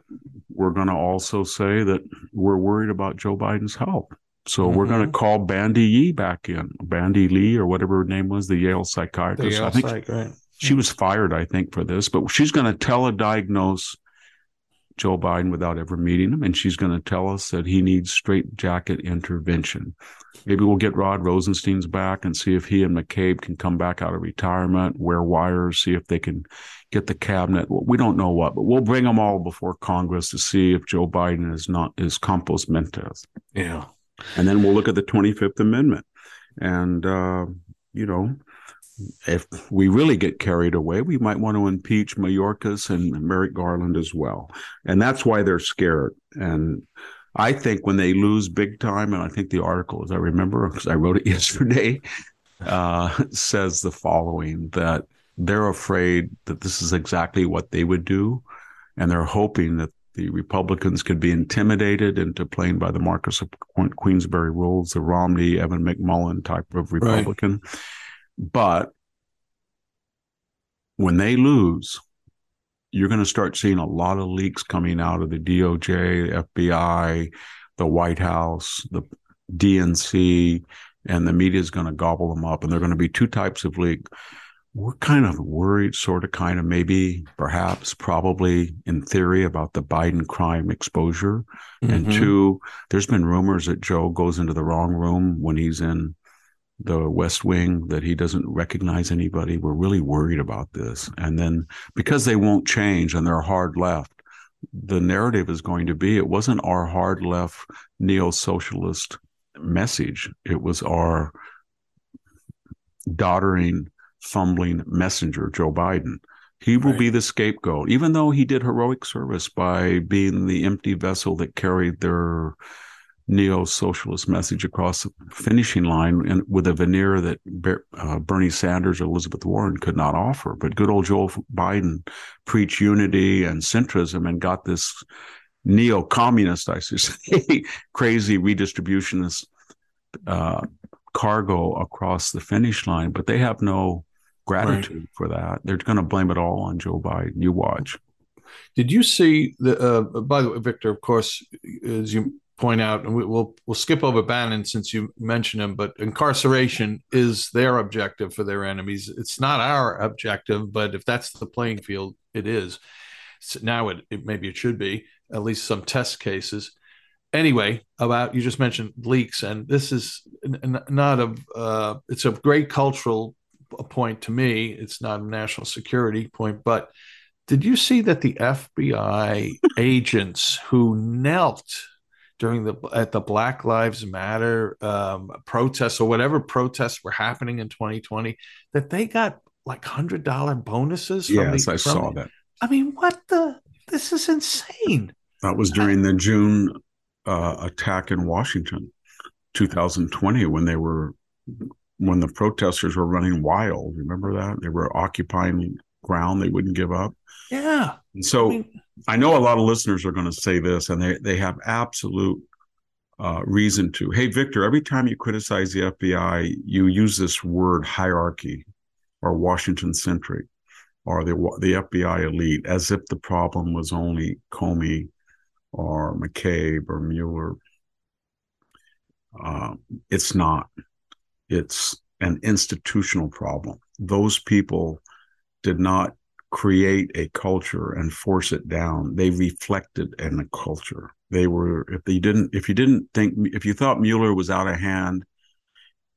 We're going to also say that we're worried about Joe Biden's health. So mm-hmm. we're going to call Bandy Yee back in, Bandy Lee or whatever her name was, the Yale psychiatrist. The Yale I think psych, right. She was fired, I think, for this. But she's going to telediagnose Joe Biden without ever meeting him, and she's going to tell us that he needs straitjacket intervention. Maybe we'll get Rod Rosenstein's back and see if he and McCabe can come back out of retirement, wear wires, see if they can get the cabinet. We don't know what, but we'll bring them all before Congress to see if Joe Biden is not is compos mentis. Yeah. And then we'll look at the twenty-fifth Amendment. And, uh, you know, if we really get carried away, we might want to impeach Mayorkas and Merrick Garland as well. And that's why they're scared. And I think when they lose big time, and I think the article, as I remember, because I wrote it yesterday, uh, says the following, that they're afraid that this is exactly what they would do. And they're hoping that the Republicans could be intimidated into playing by the Marcus of Queensberry rules, the Romney, Evan McMullen type of Republican. Right. But when they lose, you're going to start seeing a lot of leaks coming out of the D O J, the F B I, the White House, the D N C, and the media is going to gobble them up. And they're going to be two types of leak. We're kind of worried, sort of, kind of, maybe, perhaps, probably, in theory, about the Biden crime exposure. Mm-hmm. And two, there's been rumors that Joe goes into the wrong room when he's in the West Wing, that he doesn't recognize anybody. We're really worried about this. And then, because they won't change and they're hard left, the narrative is going to be, it wasn't our hard left neo-socialist message. It was our doddering, fumbling messenger, Joe Biden. He will right. be the scapegoat, even though he did heroic service by being the empty vessel that carried their neo-socialist message across the finishing line, and with a veneer that uh, Bernie Sanders or Elizabeth Warren could not offer. But good old Joe Biden preached unity and centrism and got this neo-communist, I should say, crazy redistributionist uh, cargo across the finish line. But they have no gratitude right. for that. They're going to blame it all on Joe Biden. You watch. Did you see the uh, by the way, Victor, of course, as you point out, and we, we'll we'll skip over Bannon since you mentioned him, but incarceration is their objective for their enemies. It's not our objective, but if that's the playing field, it is. So now it, it maybe it should be, at least some test cases. Anyway, about, you just mentioned leaks, and this is n- not a uh, it's a great cultural point to me. It's not a national security point, but did you see that the F B I agents who knelt during the at the Black Lives Matter um, protests, or whatever protests were happening in twenty twenty, that they got like one hundred dollars bonuses? Yes, from the, I from saw the, that. I mean, what the? This is insane. That was during I, the June. Uh, attack in Washington, two thousand twenty, when they were when the protesters were running wild. Remember that? They were occupying ground they wouldn't give up. Yeah. And so I, mean, I know a lot of listeners are going to say this, and they, they have absolute uh, reason to. Hey, Victor, every time you criticize the F B I, you use this word hierarchy or Washington-centric or the the F B I elite, as if the problem was only Comey or McCabe or Mueller. Uh, it's not. It's an institutional problem. Those people did not create a culture and force it down. They reflected in the culture. They were, if they didn't, if you didn't think, if you thought Mueller was out of hand,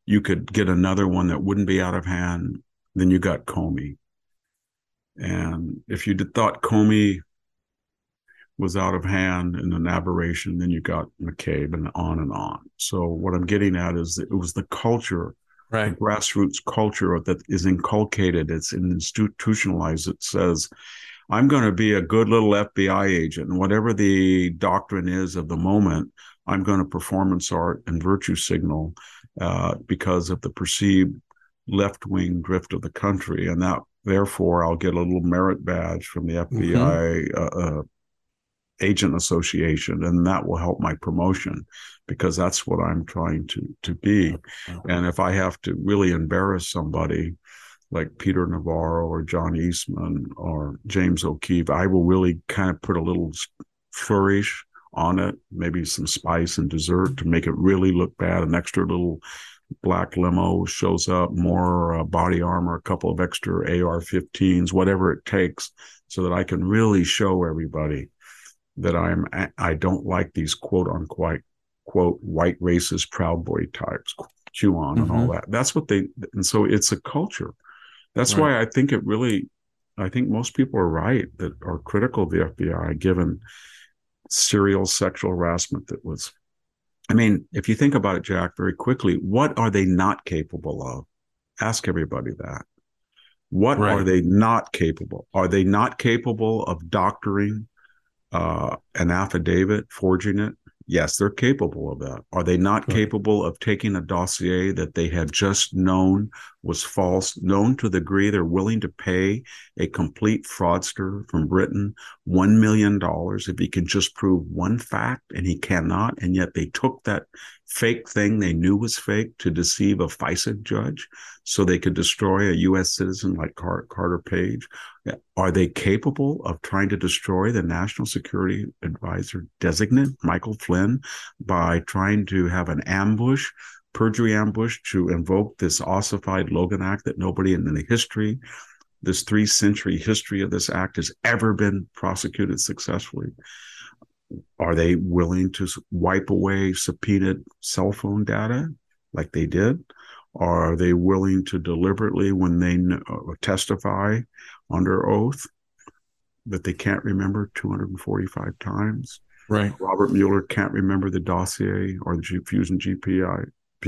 you could get another one that wouldn't be out of hand. Then you got Comey. And if you thought Comey was out of hand and an aberration. Then you got McCabe and on and on. So what I'm getting at is that it was the culture, right. the grassroots culture that is inculcated. It's institutionalized. It says, I'm going to be a good little F B I agent. And whatever the doctrine is of the moment, I'm going to performance art and virtue signal uh, because of the perceived left-wing drift of the country. And that, therefore, I'll get a little merit badge from the F B I mm-hmm. uh, uh, Agent Association, and that will help my promotion because that's what I'm trying to, to be. Mm-hmm. And if I have to really embarrass somebody, like Peter Navarro or John Eastman or James O'Keefe, I will really kind of put a little flourish on it, maybe some spice and dessert to make it really look bad. An extra little black limo shows up, more uh, body armor, a couple of extra A R fifteens, whatever it takes, so that I can really show everybody that I'm, I don't like these quote unquote, quote, white racist Proud Boy types, QAnon mm-hmm. and all that. That's what they, and so it's a culture. That's right. why I think it really, I think most people are right that are critical of the F B I, given serial sexual harassment that was, I mean, if you think about it, Jack, very quickly, what are they not capable of? Ask everybody that. What right. are they not capable? Are they not capable of doctoring uh, an affidavit, forging it? Yes, they're capable of that. Are they not right. capable of taking a dossier that they have just known was false, known to the degree they're willing to pay a complete fraudster from Britain one million dollars if he can just prove one fact, and he cannot, and yet they took that fake thing they knew was fake to deceive a FISA judge so they could destroy a U S citizen like Carter Page? Are they capable of trying to destroy the National Security Advisor designate, Michael Flynn, by trying to have an ambush, perjury ambush, to invoke this ossified Logan Act that nobody in the history, this three-century history of this act, has ever been prosecuted successfully? Are they willing to wipe away subpoenaed cell phone data like they did? Are they willing to deliberately, when they testify under oath, that they can't remember two hundred forty-five times? Right. Robert Mueller can't remember the dossier or the Fusion G P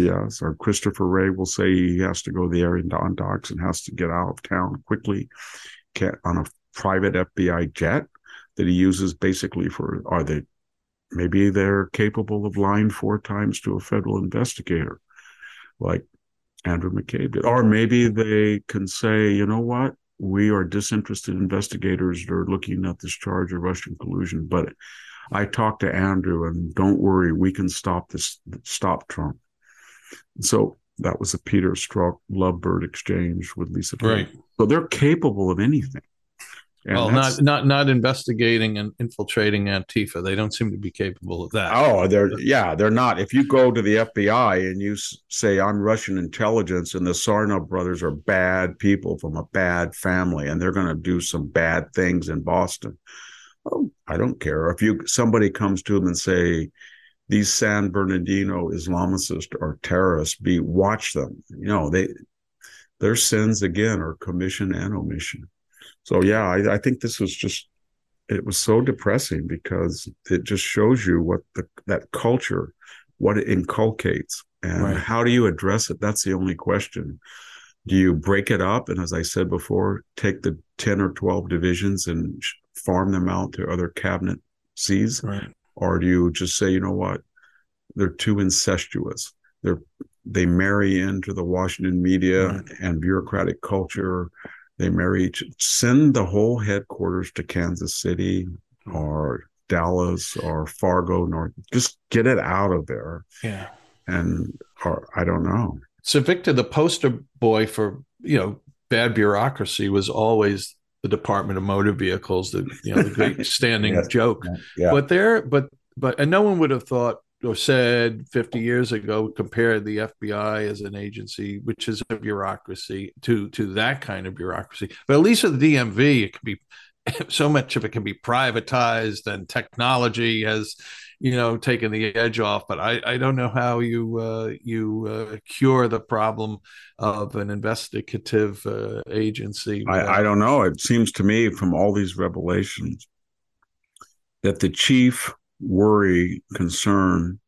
S, or Christopher Wray will say he has to go to the Aaron Don docks and has to get out of town quickly can't, on a private F B I jet that he uses basically for, are they, maybe they're capable of lying four times to a federal investigator like Andrew McCabe did. Or maybe they can say, you know what, we are disinterested investigators that are looking at this charge of Russian collusion, but I talked to Andrew and don't worry, we can stop this, stop Trump. So that was a Peter Strzok lovebird exchange with Lisa. Right. Trump. So they're capable of anything. And well, not not not investigating and infiltrating Antifa. They don't seem to be capable of that. Oh, they're yeah, they're not. If you go to the F B I and you say, I'm Russian intelligence and the Sarnoff brothers are bad people from a bad family and they're going to do some bad things in Boston. Oh, I don't care. If you somebody comes to them and say, these San Bernardino Islamicists are terrorists, be watch them. You know, they their sins, again, are commission and omission. So, yeah, I, I think this was just, it was so depressing because it just shows you what the that culture, what it inculcates, and right. how do you address it? That's the only question. Do you break it up? And as I said before, take the ten or twelve divisions and farm them out to other cabinet seats? Right. Or do you just say, you know what, they're too incestuous. They're, they marry into the Washington media right. and bureaucratic culture. They marry each, send the whole headquarters to Kansas City or Dallas or Fargo, North. Just get it out of there. Yeah. And or I don't know. So Victor, the poster boy for, you know, bad bureaucracy was always the Department of Motor Vehicles, the, you know, the great standing yes. joke. Yeah. But there, but, but, and no one would have thought or said fifty years ago, compared the F B I as an agency, which is a bureaucracy, to to that kind of bureaucracy. But at least with the D M V, it can be so much of it can be privatized, and technology has, you know, taken the edge off. But I, I don't know how you uh, you uh, cure the problem of an investigative uh, agency. I, I don't know. It seems to me from all these revelations that the chief worry, concern,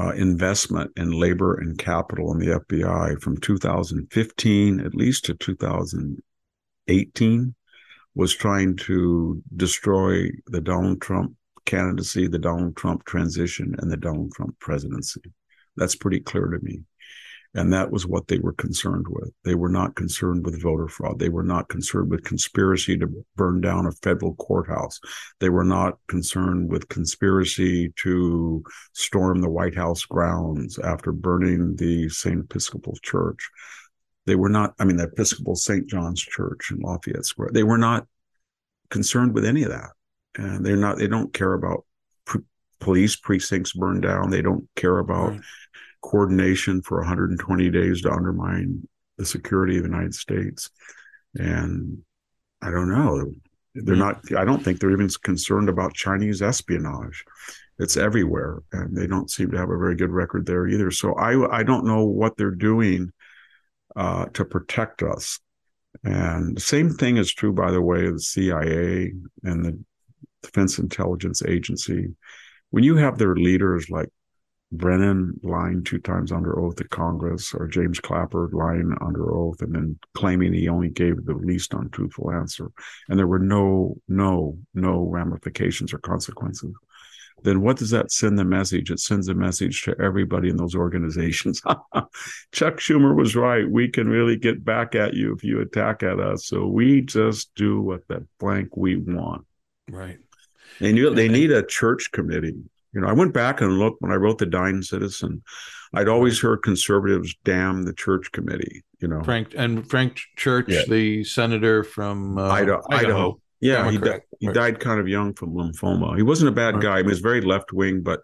uh, investment in labor and capital in the F B I from two thousand fifteen, at least, to two thousand eighteen, was trying to destroy the Donald Trump candidacy, the Donald Trump transition, and the Donald Trump presidency. That's pretty clear to me. And that was what they were concerned with. They were not concerned with voter fraud. They were not concerned with conspiracy to burn down a federal courthouse. They were not concerned with conspiracy to storm the White House grounds after burning the Saint Episcopal Church. They were not, I mean, the Episcopal Saint John's Church in Lafayette Square. They were not concerned with any of that. And they're not, they don't care about pre- police precincts burned down. They don't care about right. coordination for one hundred twenty days to undermine the security of the United States. And I don't know. They're not, I don't think they're even concerned about Chinese espionage. It's everywhere. And they don't seem to have a very good record there either. So I, I don't know what they're doing Uh, to protect us. And the same thing is true, by the way, of the C I A and the Defense Intelligence Agency. When you have their leaders like Brennan lying two times under oath to Congress, or James Clapper lying under oath and then claiming he only gave the least untruthful answer, and there were no, no, no ramifications or consequences, then what does that send the message? It sends a message to everybody in those organizations. Chuck Schumer was right. We can really get back at you if you attack at us. So we just do what the blank we want. Right. They knew, they need a church committee. You know, I went back and looked when I wrote The Dying Citizen. I'd always heard conservatives damn the church committee. You know, Frank and Frank Church, yeah. the senator from uh, Idaho. Idaho. Yeah, yeah he, di- he died kind of young from lymphoma. He wasn't a bad right. guy. He was very left-wing, but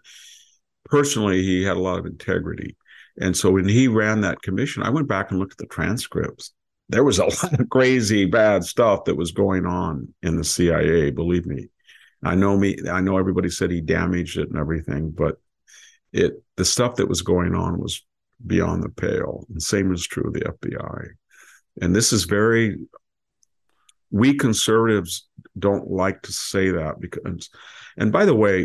personally, he had a lot of integrity. And so when he ran that commission, I went back and looked at the transcripts. There was a lot of crazy, bad stuff that was going on in the C I A, believe me. I know me. I know everybody said he damaged it and everything, but it the stuff that was going on was beyond the pale. And same is true of the F B I. And this is very... We conservatives don't like to say that because, and by the way,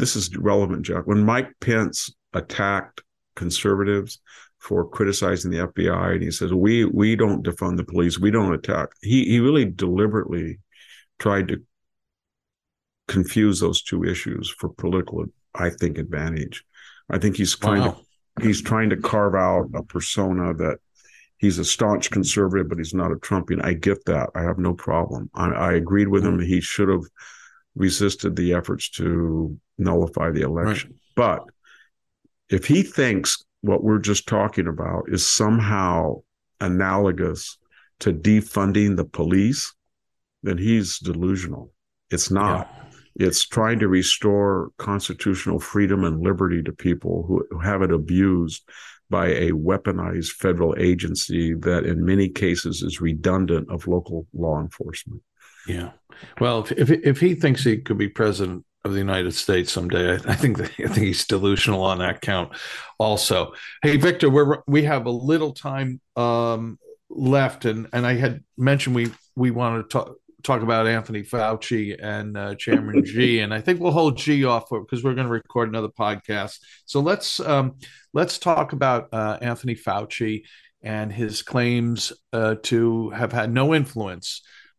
this is relevant, Jack. When Mike Pence attacked conservatives for criticizing the F B I, and he says, we we don't defund the police, we don't attack. He, he really deliberately tried to confuse those two issues for political, I think, advantage. I think he's trying, wow. to, he's trying to carve out a persona that he's a staunch conservative, but he's not a Trumpian. I get that. I have no problem. I, I agreed with him. He should have resisted the efforts to nullify the election. Right. But if he thinks what we're just talking about is somehow analogous to defunding the police, then he's delusional. It's not. Yeah. It's trying to restore constitutional freedom and liberty to people who, who have it abused by a weaponized federal agency that in many cases is redundant of local law enforcement. Yeah. Well, if if he thinks he could be president of the United States someday, I think that, I think he's delusional on that count also. Hey, Victor, we're, we have a little time um, left. And, and I had mentioned we, we want to talk, talk about Anthony Fauci and uh, Chairman Xi, and I think we'll hold Xi off because we're going to record another podcast. So let's um, let's talk about uh, Anthony Fauci and his claims uh, to have had no influence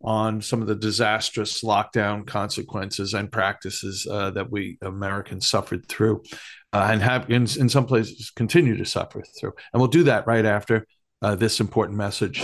on some of the disastrous lockdown consequences and practices uh, that we Americans suffered through uh, and have in, in some places continue to suffer through. And we'll do that right after uh, this important message.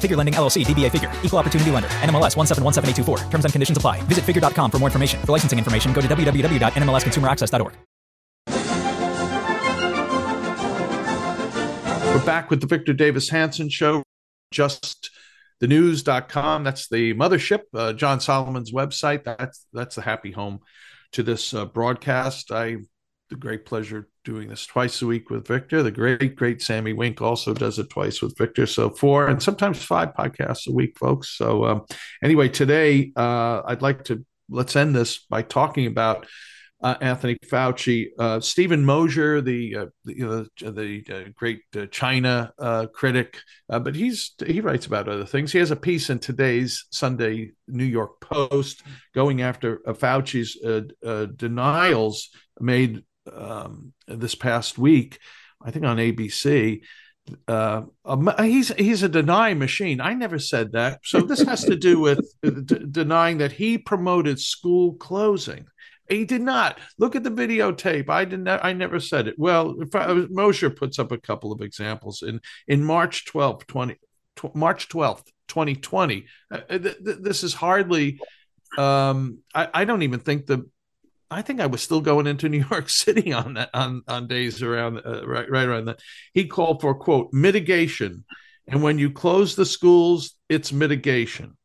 Figure Lending, L L C, D B A Figure, Equal Opportunity Lender, N M L S one seven one seven eight two four. Terms and conditions apply. Visit figure dot com for more information. For licensing information, go to w w w dot n m l s consumer access dot org. We're back with the Victor Davis Hanson Show, just the news dot com. That's the mothership, uh, John Solomon's website. That's that's the happy home to this uh, broadcast. I have the great pleasure doing this twice a week with Victor. The great, great Sammy Wink also does it twice with Victor. So four and sometimes five podcasts a week, folks. So um, anyway, today uh, I'd like to, let's end this by talking about Uh, Anthony Fauci, uh, Stephen Mosher, the uh, the, you know, the uh, great uh, China uh, critic, uh, but he's he writes about other things. He has a piece in today's Sunday New York Post going after uh, Fauci's uh, uh, denials made um, this past week, I think on A B C. Uh, he's he's a denying machine. I never said that. So this has to do with d- denying that he promoted school closing. He did not. Look at the videotape. I did not. I never said it. Well, Mosher puts up a couple of examples in in March twelfth, twenty twenty. Uh, th- th- this is hardly. Um, I, I don't even think the. I think I was still going into New York City on that on on days around uh, right right around that. He called for, quote, mitigation, and when you close the schools, it's mitigation.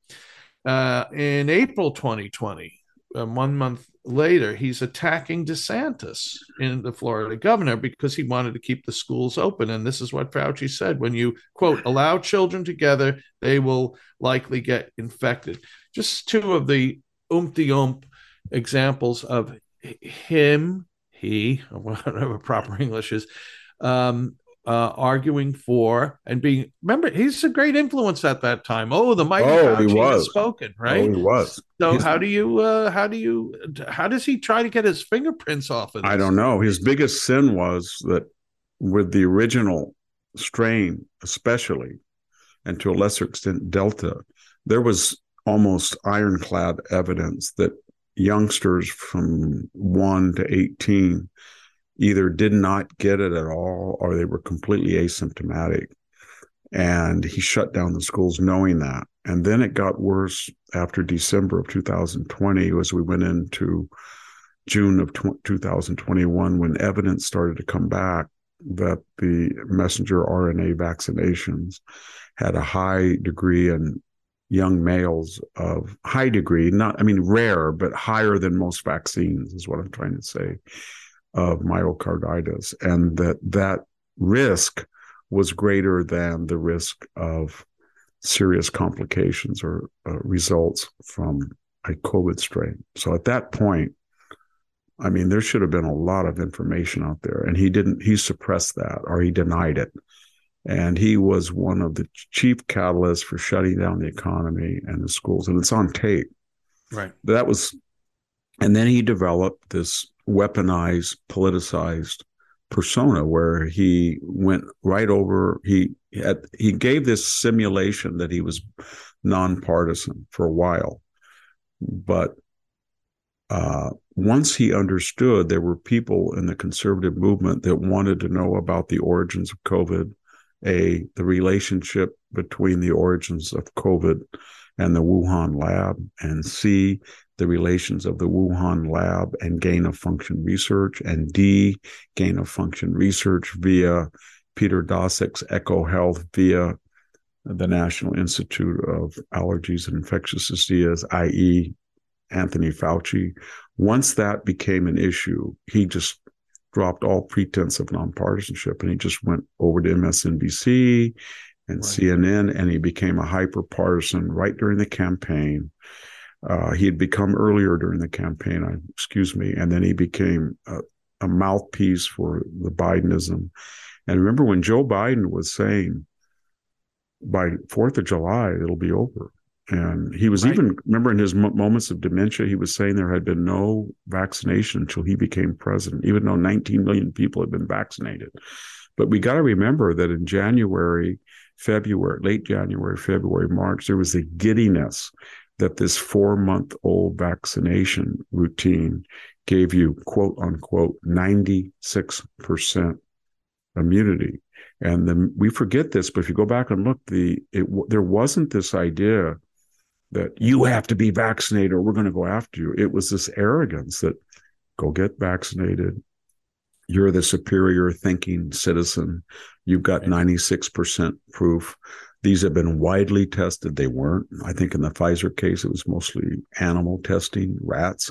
Uh, in April twenty twenty, um, one month later, he's attacking DeSantis, in the Florida governor, because he wanted to keep the schools open. And this is what Fauci said: when you, quote, allow children together, they will likely get infected. Just two of the umpty-ump examples of him, he, whatever proper English is, um, uh, arguing for and being, remember, he's a great influence at that time. Oh, the Mike oh, Fauci has spoken, right? Oh, he was. So his, how do you, uh, how do you, how does he try to get his fingerprints off of this? I don't know. His biggest sin was that with the original strain, especially, and to a lesser extent, Delta, there was almost ironclad evidence that youngsters from one to eighteen either did not get it at all, or they were completely asymptomatic. And he shut down the schools knowing that. And then it got worse after December of two thousand twenty, as we went into June of twenty twenty-one, when evidence started to come back that the messenger R N A vaccinations had a high degree in young males of high degree, not, I mean, rare, but higher than most vaccines is what I'm trying to say, of myocarditis, and that that risk was greater than the risk of serious complications or uh, results from a COVID strain. So at that point, I mean, there should have been a lot of information out there, and he didn't, he suppressed that, or he denied it. And he was one of the chief catalysts for shutting down the economy and the schools, and it's on tape. Right. That was, and then he developed this weaponized, politicized persona where he went right over, he had, he gave this simulation that he was nonpartisan for a while. But uh, once he understood there were people in the conservative movement that wanted to know about the origins of COVID, a the relationship between the origins of COVID and the Wuhan lab, and C, the relations of the Wuhan lab and gain-of-function research, and D, gain-of-function research via Peter Daszak's EcoHealth, via the National Institute of Allergies and Infectious Diseases, that is. Anthony Fauci. Once that became an issue, he just dropped all pretense of nonpartisanship, and he just went over to M S N B C and right. C N N, and he became a hyper-partisan right during the campaign. Uh, he had become earlier during the campaign, I, excuse me, and then he became a, a mouthpiece for the Bidenism. And remember when Joe Biden was saying, by fourth of July, it'll be over. And he was right. even, remember in his m- moments of dementia, he was saying there had been no vaccination until he became president, even though nineteen million people had been vaccinated. But we got to remember that in January February, late January, February, March, there was a giddiness that this four-month-old vaccination routine gave you, quote, unquote, ninety-six percent immunity. And then we forget this, but if you go back and look, the it, there wasn't this idea that you have to be vaccinated or we're going to go after you. It was this arrogance that go get vaccinated. You're the superior thinking citizen. You've got ninety-six percent proof. These have been widely tested. They weren't. I think in the Pfizer case, it was mostly animal testing, rats,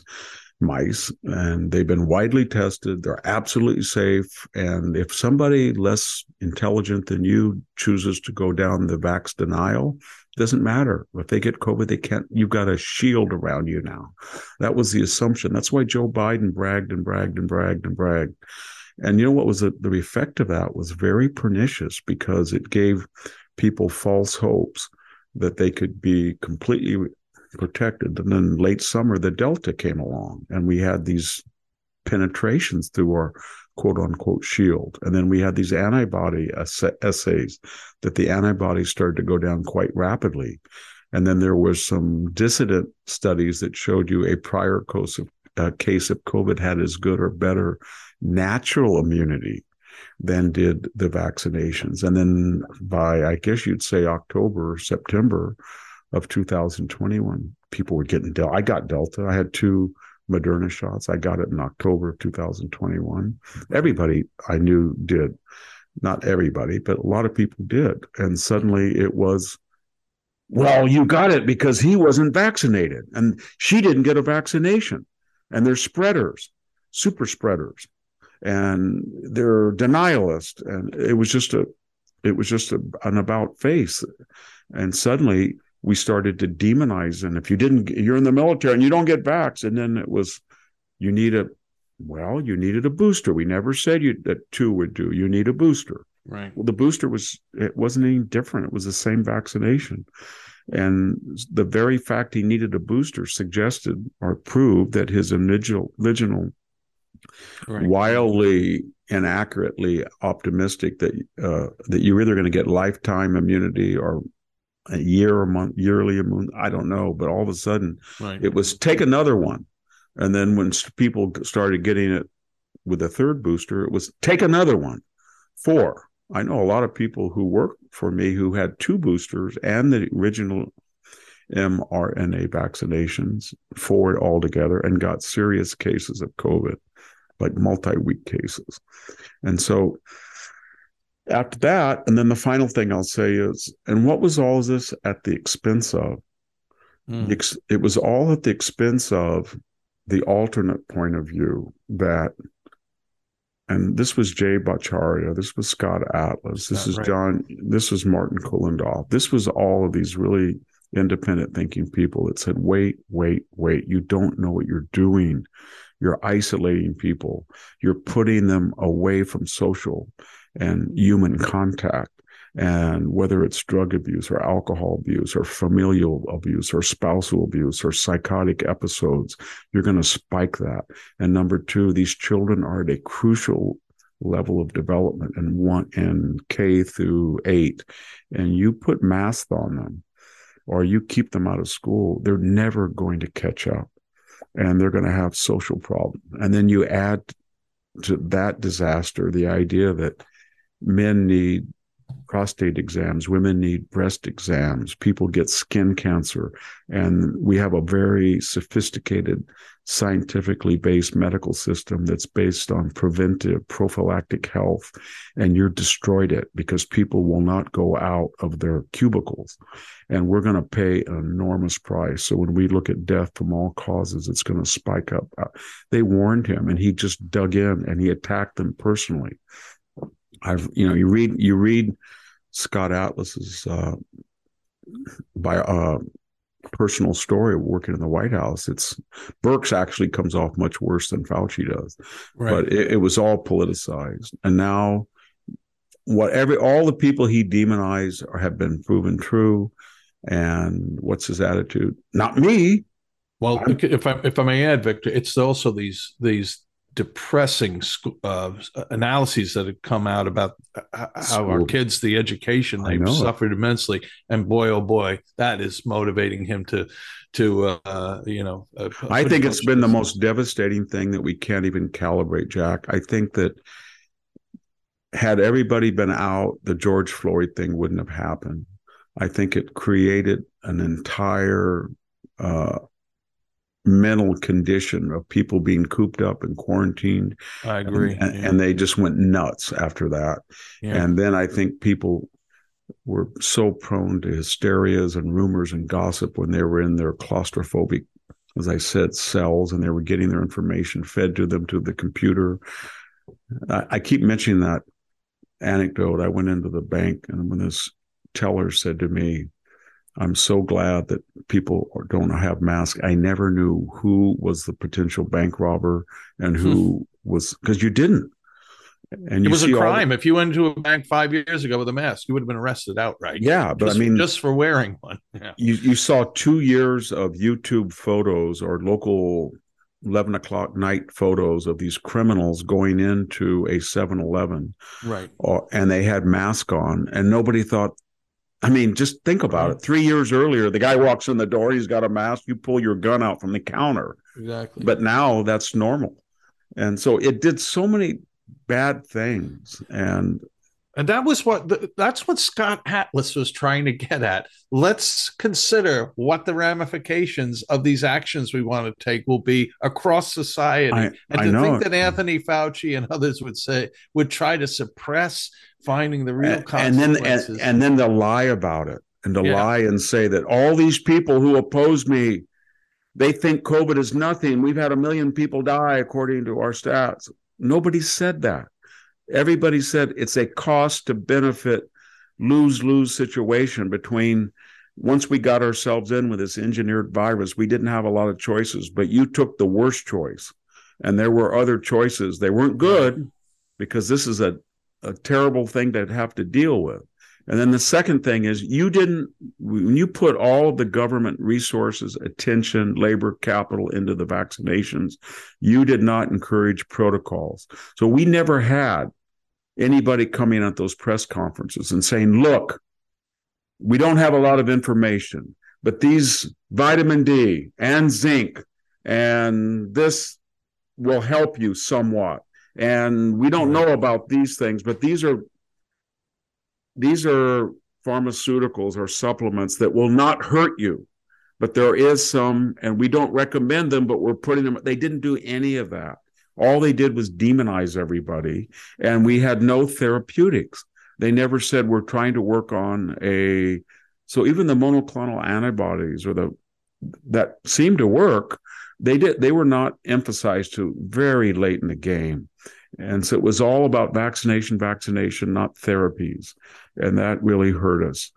mice, and they've been widely tested. They're absolutely safe. And if somebody less intelligent than you chooses to go down the vax denial, doesn't matter. If they get COVID, they can't. You've got a shield around you now. That was the assumption. That's why Joe Biden bragged and bragged and bragged and bragged. And you know what was the, the effect of that was very pernicious, because it gave people false hopes that they could be completely protected. And then late summer, the Delta came along, and we had these penetrations through our quote-unquote shield. And then we had these antibody assays that the antibodies started to go down quite rapidly. And then there was some dissident studies that showed you a prior case of, uh, case of COVID had as good or better natural immunity than did the vaccinations. And then by, I guess you'd say October, September of two thousand twenty-one, people were getting Delta. I got Delta. I had two Moderna shots. I got it in October of two thousand twenty-one. Everybody I knew did. Not everybody, but a lot of people did. And suddenly it was, well, you got it because he wasn't vaccinated and she didn't get a vaccination. And they're spreaders, super spreaders, and they're denialists. And it was just a, it was just a, an about face. And suddenly we started to demonize. And if you didn't, you're in the military and you don't get vaxxed. And then it was, you need a, well, you needed a booster. We never said you, that two would do. You need a booster. Right. Well, the booster was, it wasn't any different. It was the same vaccination. And the very fact he needed a booster suggested or proved that his original, original right. wildly and accurately optimistic that uh, that you're either going to get lifetime immunity or a year a month, yearly a month, I don't know. But all of a sudden, right. it was take another one. And then when people started getting it with a third booster, it was take another one. Four. I know a lot of people who work for me who had two boosters and the original mRNA vaccinations, four altogether, and got serious cases of COVID, like multi-week cases. And so after that, and then the final thing I'll say is, and what was all this at the expense of? Mm. It was all at the expense of the alternate point of view that, and this was Jay Bhattacharya, this was Scott Atlas, this is right. John, this was Martin Kulendorf, this was all of these really independent thinking people that said, wait, wait, wait, you don't know what you're doing. You're isolating people. You're putting them away from social and human contact. And whether it's drug abuse or alcohol abuse or familial abuse or spousal abuse or psychotic episodes, you're going to spike that. And number two, these children are at a crucial level of development in one in K through eight. And you put masks on them or you keep them out of school, they're never going to catch up. And they're going to have social problems. And then you add to that disaster the idea that men need prostate exams, women need breast exams, people get skin cancer. And we have a very sophisticated, scientifically based medical system that's based on preventive, prophylactic health. And you're destroyed it because people will not go out of their cubicles. And we're going to pay an enormous price. So when we look at death from all causes, it's going to spike up. They warned him and he just dug in and he attacked them personally. I've, you know, you read you read Scott Atlas's uh, by uh, personal story of working in the White House. It's Birx actually comes off much worse than Fauci does, right. but it, it was all politicized. And now, whatever all the people he demonized are, have been proven true. And what's his attitude? Not me. Well, I'm, if I if I may add, Victor, it's also these these depressing sc- uh, analyses that have come out about how school. Our kids, the education, they've suffered immensely. And boy, oh boy, that is motivating him to, to uh, you know. Uh, I think it's been the most devastating thing that we can't even calibrate, Jack. I think that had everybody been out, the George Floyd thing wouldn't have happened. I think it created an entire uh, mental condition of people being cooped up and quarantined. I agree. And, yeah. and they just went nuts after that. Yeah. And then I think people were so prone to hysterias and rumors and gossip when they were in their claustrophobic, as I said, cells, and they were getting their information fed to them through the computer. I, I keep mentioning that anecdote. I went into the bank, and when this teller said to me, "I'm so glad that people don't have masks. I never knew who was the potential bank robber and who mm-hmm. was," because you didn't. And you it was a crime. The, if you went to a bank five years ago with a mask, you would have been arrested outright. Yeah, but just, I mean, just for wearing one. Yeah. You you saw two years of YouTube photos or local eleven o'clock night photos of these criminals going into a seven eleven, right? Or, and they had masks on, and nobody thought. I mean, just think about it. Three years earlier, the guy walks in the door, he's got a mask, you pull your gun out from the counter. Exactly. But now that's normal. And so it did so many bad things. And and that was what that's what Scott Atlas was trying to get at. Let's consider what the ramifications of these actions we want to take will be across society. I, and I to know. think that Anthony Fauci and others would say would try to suppress finding the real and, consequences. And then, and, and then to lie about it and to yeah. lie and say that all these people who oppose me, they think COVID is nothing. We've had a million people die according to our stats. Nobody said that. Everybody said it's a cost to benefit, lose-lose situation between once we got ourselves in with this engineered virus, we didn't have a lot of choices, but you took the worst choice. And there were other choices. They weren't good because this is a, a terrible thing to have to deal with. And then the second thing is you didn't, when you put all of the government resources, attention, labor, capital into the vaccinations, you did not encourage protocols. So we never had anybody coming at those press conferences and saying, look, we don't have a lot of information, but these vitamin D and zinc and this will help you somewhat. And we don't know about these things, but these are These are pharmaceuticals or supplements that will not hurt you, but there is some, and we don't recommend them, but we're putting them. They didn't do any of that. All they did was demonize everybody, and we had no therapeutics. They never said we're trying to work on a, so even the monoclonal antibodies or the that seemed to work, they did. They were not emphasized to very late in the game. And so it was all about vaccination, vaccination, not therapies. And that really hurt us.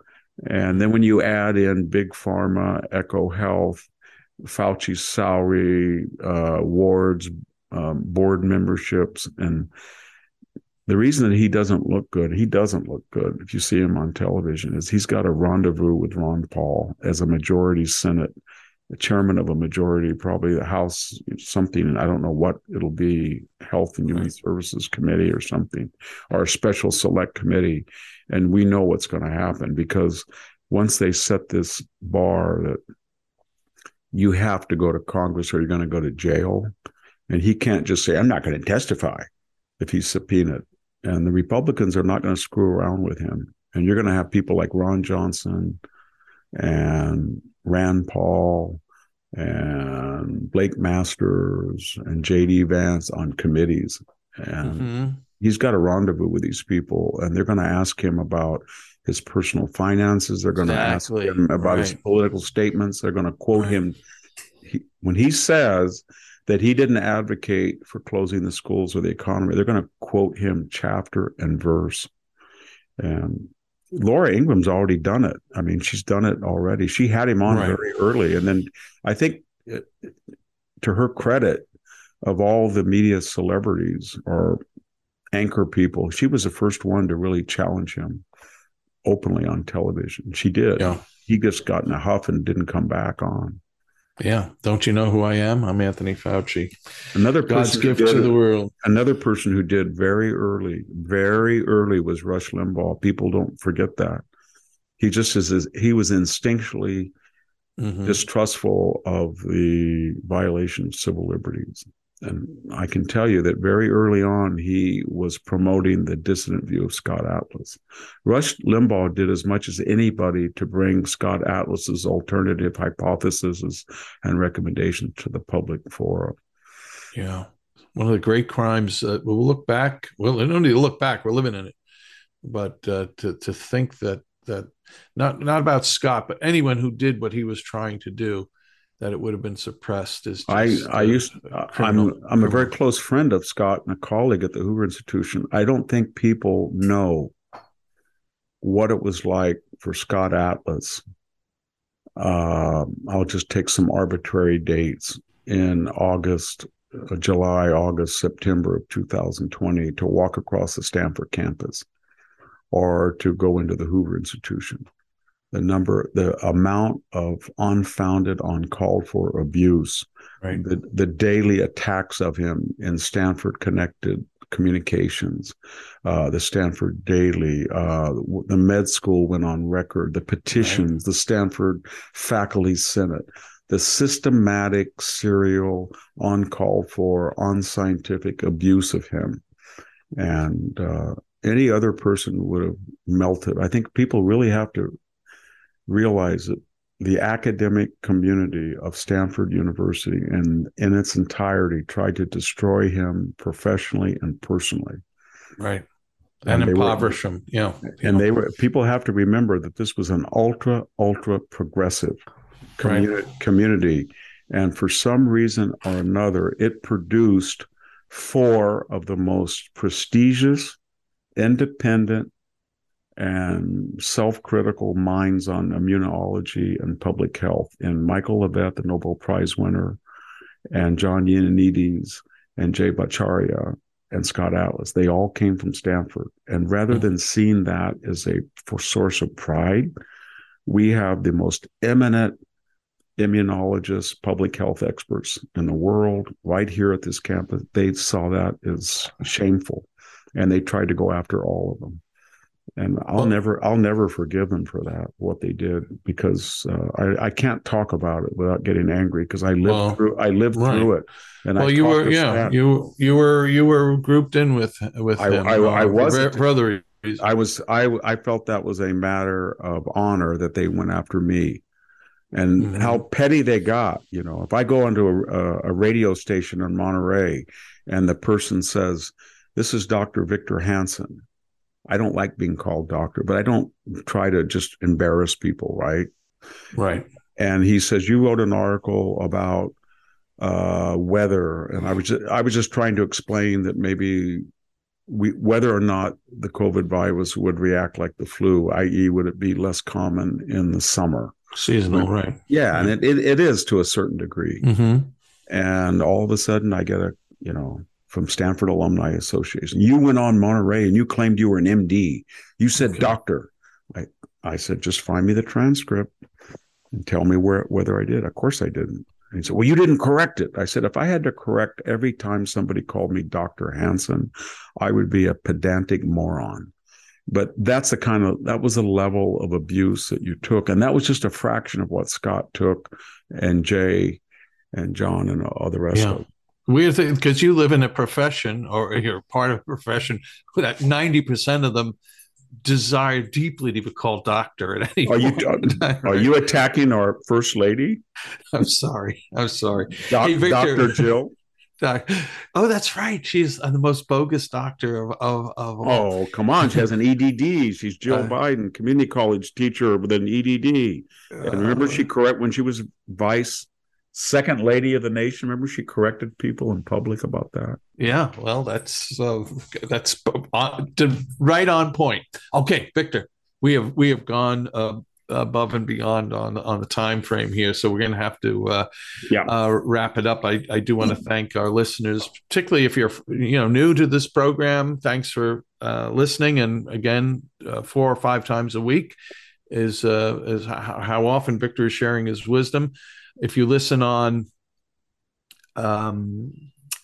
And then when you add in Big Pharma, Echo Health, Fauci's salary, uh, Ward's um, board memberships, and the reason that he doesn't look good, he doesn't look good if you see him on television, is he's got a rendezvous with Ron Paul as a majority Senate, the chairman of a majority, probably the House, something, and I don't know what it'll be, Health and Human right. Services Committee or something, or a special select committee. And we know what's going to happen because once they set this bar that you have to go to Congress or you're going to go to jail, and he can't just say, I'm not going to testify if he's subpoenaed. And the Republicans are not going to screw around with him. And you're going to have people like Ron Johnson and Rand Paul and Blake Masters and J D Vance on committees. And mm-hmm. he's got a rendezvous with these people, and they're going to ask him about his personal finances. They're going exactly. to ask him about right. his political statements. They're going to quote right. him. He, when he says that he didn't advocate for closing the schools or the economy, they're going to quote him chapter and verse. And Laura Ingram's already done it. I mean, she's done it already. She had him on right. very early. And then I think to her credit, of all the media celebrities or anchor people, she was the first one to really challenge him openly on television. She did. Yeah. He just got in a huff and didn't come back on. Yeah. Don't you know who I am? I'm Anthony Fauci. Another God's gift to the world. Another person who did very early, very early was Rush Limbaugh. People don't forget that. He just is, he was instinctually mm-hmm. distrustful of the violation of civil liberties. And I can tell you that very early on, he was promoting the dissident view of Scott Atlas. Rush Limbaugh did as much as anybody to bring Scott Atlas's alternative hypotheses and recommendations to the public forum. Yeah. One of the great crimes, uh, we'll look back. Well, we don't need to look back. We're living in it. But uh, to, to think that, that not, not about Scott, but anyone who did what he was trying to do, that it would have been suppressed. Is just I, I used. Criminal, I'm I'm a very close friend of Scott and a colleague at the Hoover Institution. I don't think people know what it was like for Scott Atlas. Uh, I'll just take some arbitrary dates in August, uh, July, August, September of two thousand twenty to walk across the Stanford campus or to go into the Hoover Institution. The number, the amount of unfounded, uncalled for abuse, right. the, the daily attacks of him in Stanford Connected Communications, uh, the Stanford Daily, uh, the med school went on record, the petitions, right. the Stanford Faculty Senate, the systematic, serial, uncalled for, unscientific abuse of him. And uh, any other person would have melted. I think people really have to realize that the academic community of Stanford University and in its entirety tried to destroy him professionally and personally. Right. And, and impoverish were, him. Yeah. And know. they were, people have to remember that this was an ultra, ultra progressive community, right. community. And for some reason or another, it produced four of the most prestigious, independent, and self-critical minds on immunology and public health, and Michael Levitt, the Nobel Prize winner, and John Ioannidis, and Jay Bhattacharya, and Scott Atlas. They all came from Stanford. And rather than seeing that as a source of pride, we have the most eminent immunologists, public health experts in the world right here at this campus. They saw that as shameful, and they tried to go after all of them. And I'll well, never, I'll never forgive them for that, what they did, because uh, I, I can't talk about it without getting angry, because I lived well, through, I lived right. through it. And well, I you were, yeah, that. you, you were, you were grouped in with, with I, them. I, I, I was, brother. I was, I, I felt that was a matter of honor that they went after me, and mm-hmm. how petty they got. You know, if I go onto a, a radio station in Monterey and the person says, "This is Doctor Victor Hanson." I don't like being called doctor, but I don't try to just embarrass people, right? Right. And he says, "You wrote an article about uh, weather," and I was just, I was just trying to explain that maybe we, whether or not the COVID virus would react like the flu, that is, would it be less common in the summer? Seasonal, right? right. Yeah, and it, it it is to a certain degree. Mm-hmm. And all of a sudden, I get a you know. from Stanford Alumni Association. You went on Monterey and you claimed you were an M D. You said okay. doctor. I, I said, just find me the transcript and tell me where whether I did. Of course I didn't. And he said, well, you didn't correct it. I said, if I had to correct every time somebody called me Doctor Hanson, I would be a pedantic moron. But that's the kind of, that was a level of abuse that you took. And that was just a fraction of what Scott took and Jay and John and all the rest yeah. of them. Weird thing, because you live in a profession, or you're part of a profession that ninety percent of them desire deeply to be called doctor at any point. Are you, are, are you attacking our first lady? I'm sorry. I'm sorry. Doc, hey, Victor, Doctor Jill? Doc, oh, that's right. She's the most bogus doctor of of, of all. Oh, come on. She has an E D D. She's Jill uh, Biden, community college teacher with an E D D. And uh, remember, she correct when she was vice Second Lady of the Nation. Remember, she corrected people in public about that. Yeah, well, that's uh, that's on, to, right on point. Okay, Victor, we have we have gone uh, above and beyond on on the time frame here, so we're going to have to uh, yeah. uh, wrap it up. I, I do want to thank our listeners, particularly if you're you know new to this program. Thanks for uh, listening, and again, uh, four or five times a week is uh, is how often Victor is sharing his wisdom. If you listen on um,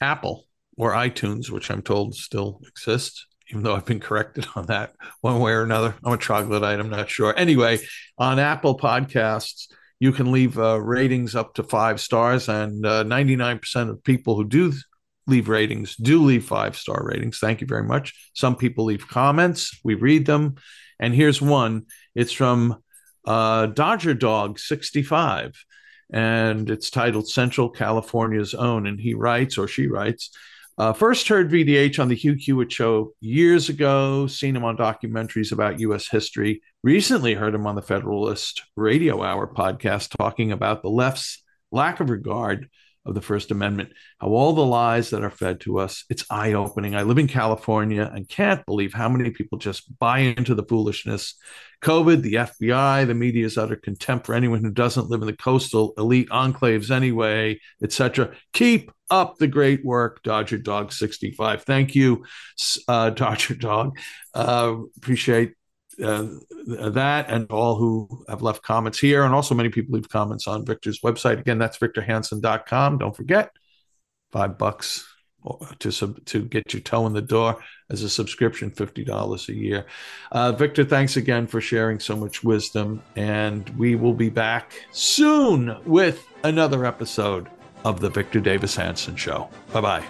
Apple or iTunes, which I'm told still exists, even though I've been corrected on that one way or another. I'm a troglodyte. I'm not sure. Anyway, on Apple Podcasts, you can leave uh, ratings up to five stars, and uh, ninety-nine percent of people who do leave ratings do leave five-star ratings. Thank you very much. Some people leave comments. We read them. And here's one. It's from uh, Dodger Dog sixty-five, and it's titled Central California's Own. And he writes, or she writes, Uh, first heard V D H on the Hugh Hewitt show years ago, seen him on documentaries about U S history, recently heard him on the Federalist Radio Hour podcast talking about the left's lack of regard of the First Amendment, how all the lies that are fed to us, it's eye-opening. I live in California and can't believe how many people just buy into the foolishness. COVID, the F B I, the media's utter contempt for anyone who doesn't live in the coastal elite enclaves anyway, et cetera. Keep up the great work, Dodger Dog sixty-five. Thank you, uh, Dodger Dog. Uh, appreciate uh, that and all who have left comments here. And also many people leave comments on Victor's website. Again, that's victor hanson dot com. Don't forget, five bucks to sub- to get your toe in the door as a subscription, fifty dollars a year. Uh, Victor, thanks again for sharing so much wisdom. And we will be back soon with another episode of the Victor Davis Hanson Show. Bye-bye.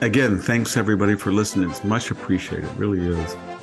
Again, thanks everybody for listening. It's much appreciated. It really is.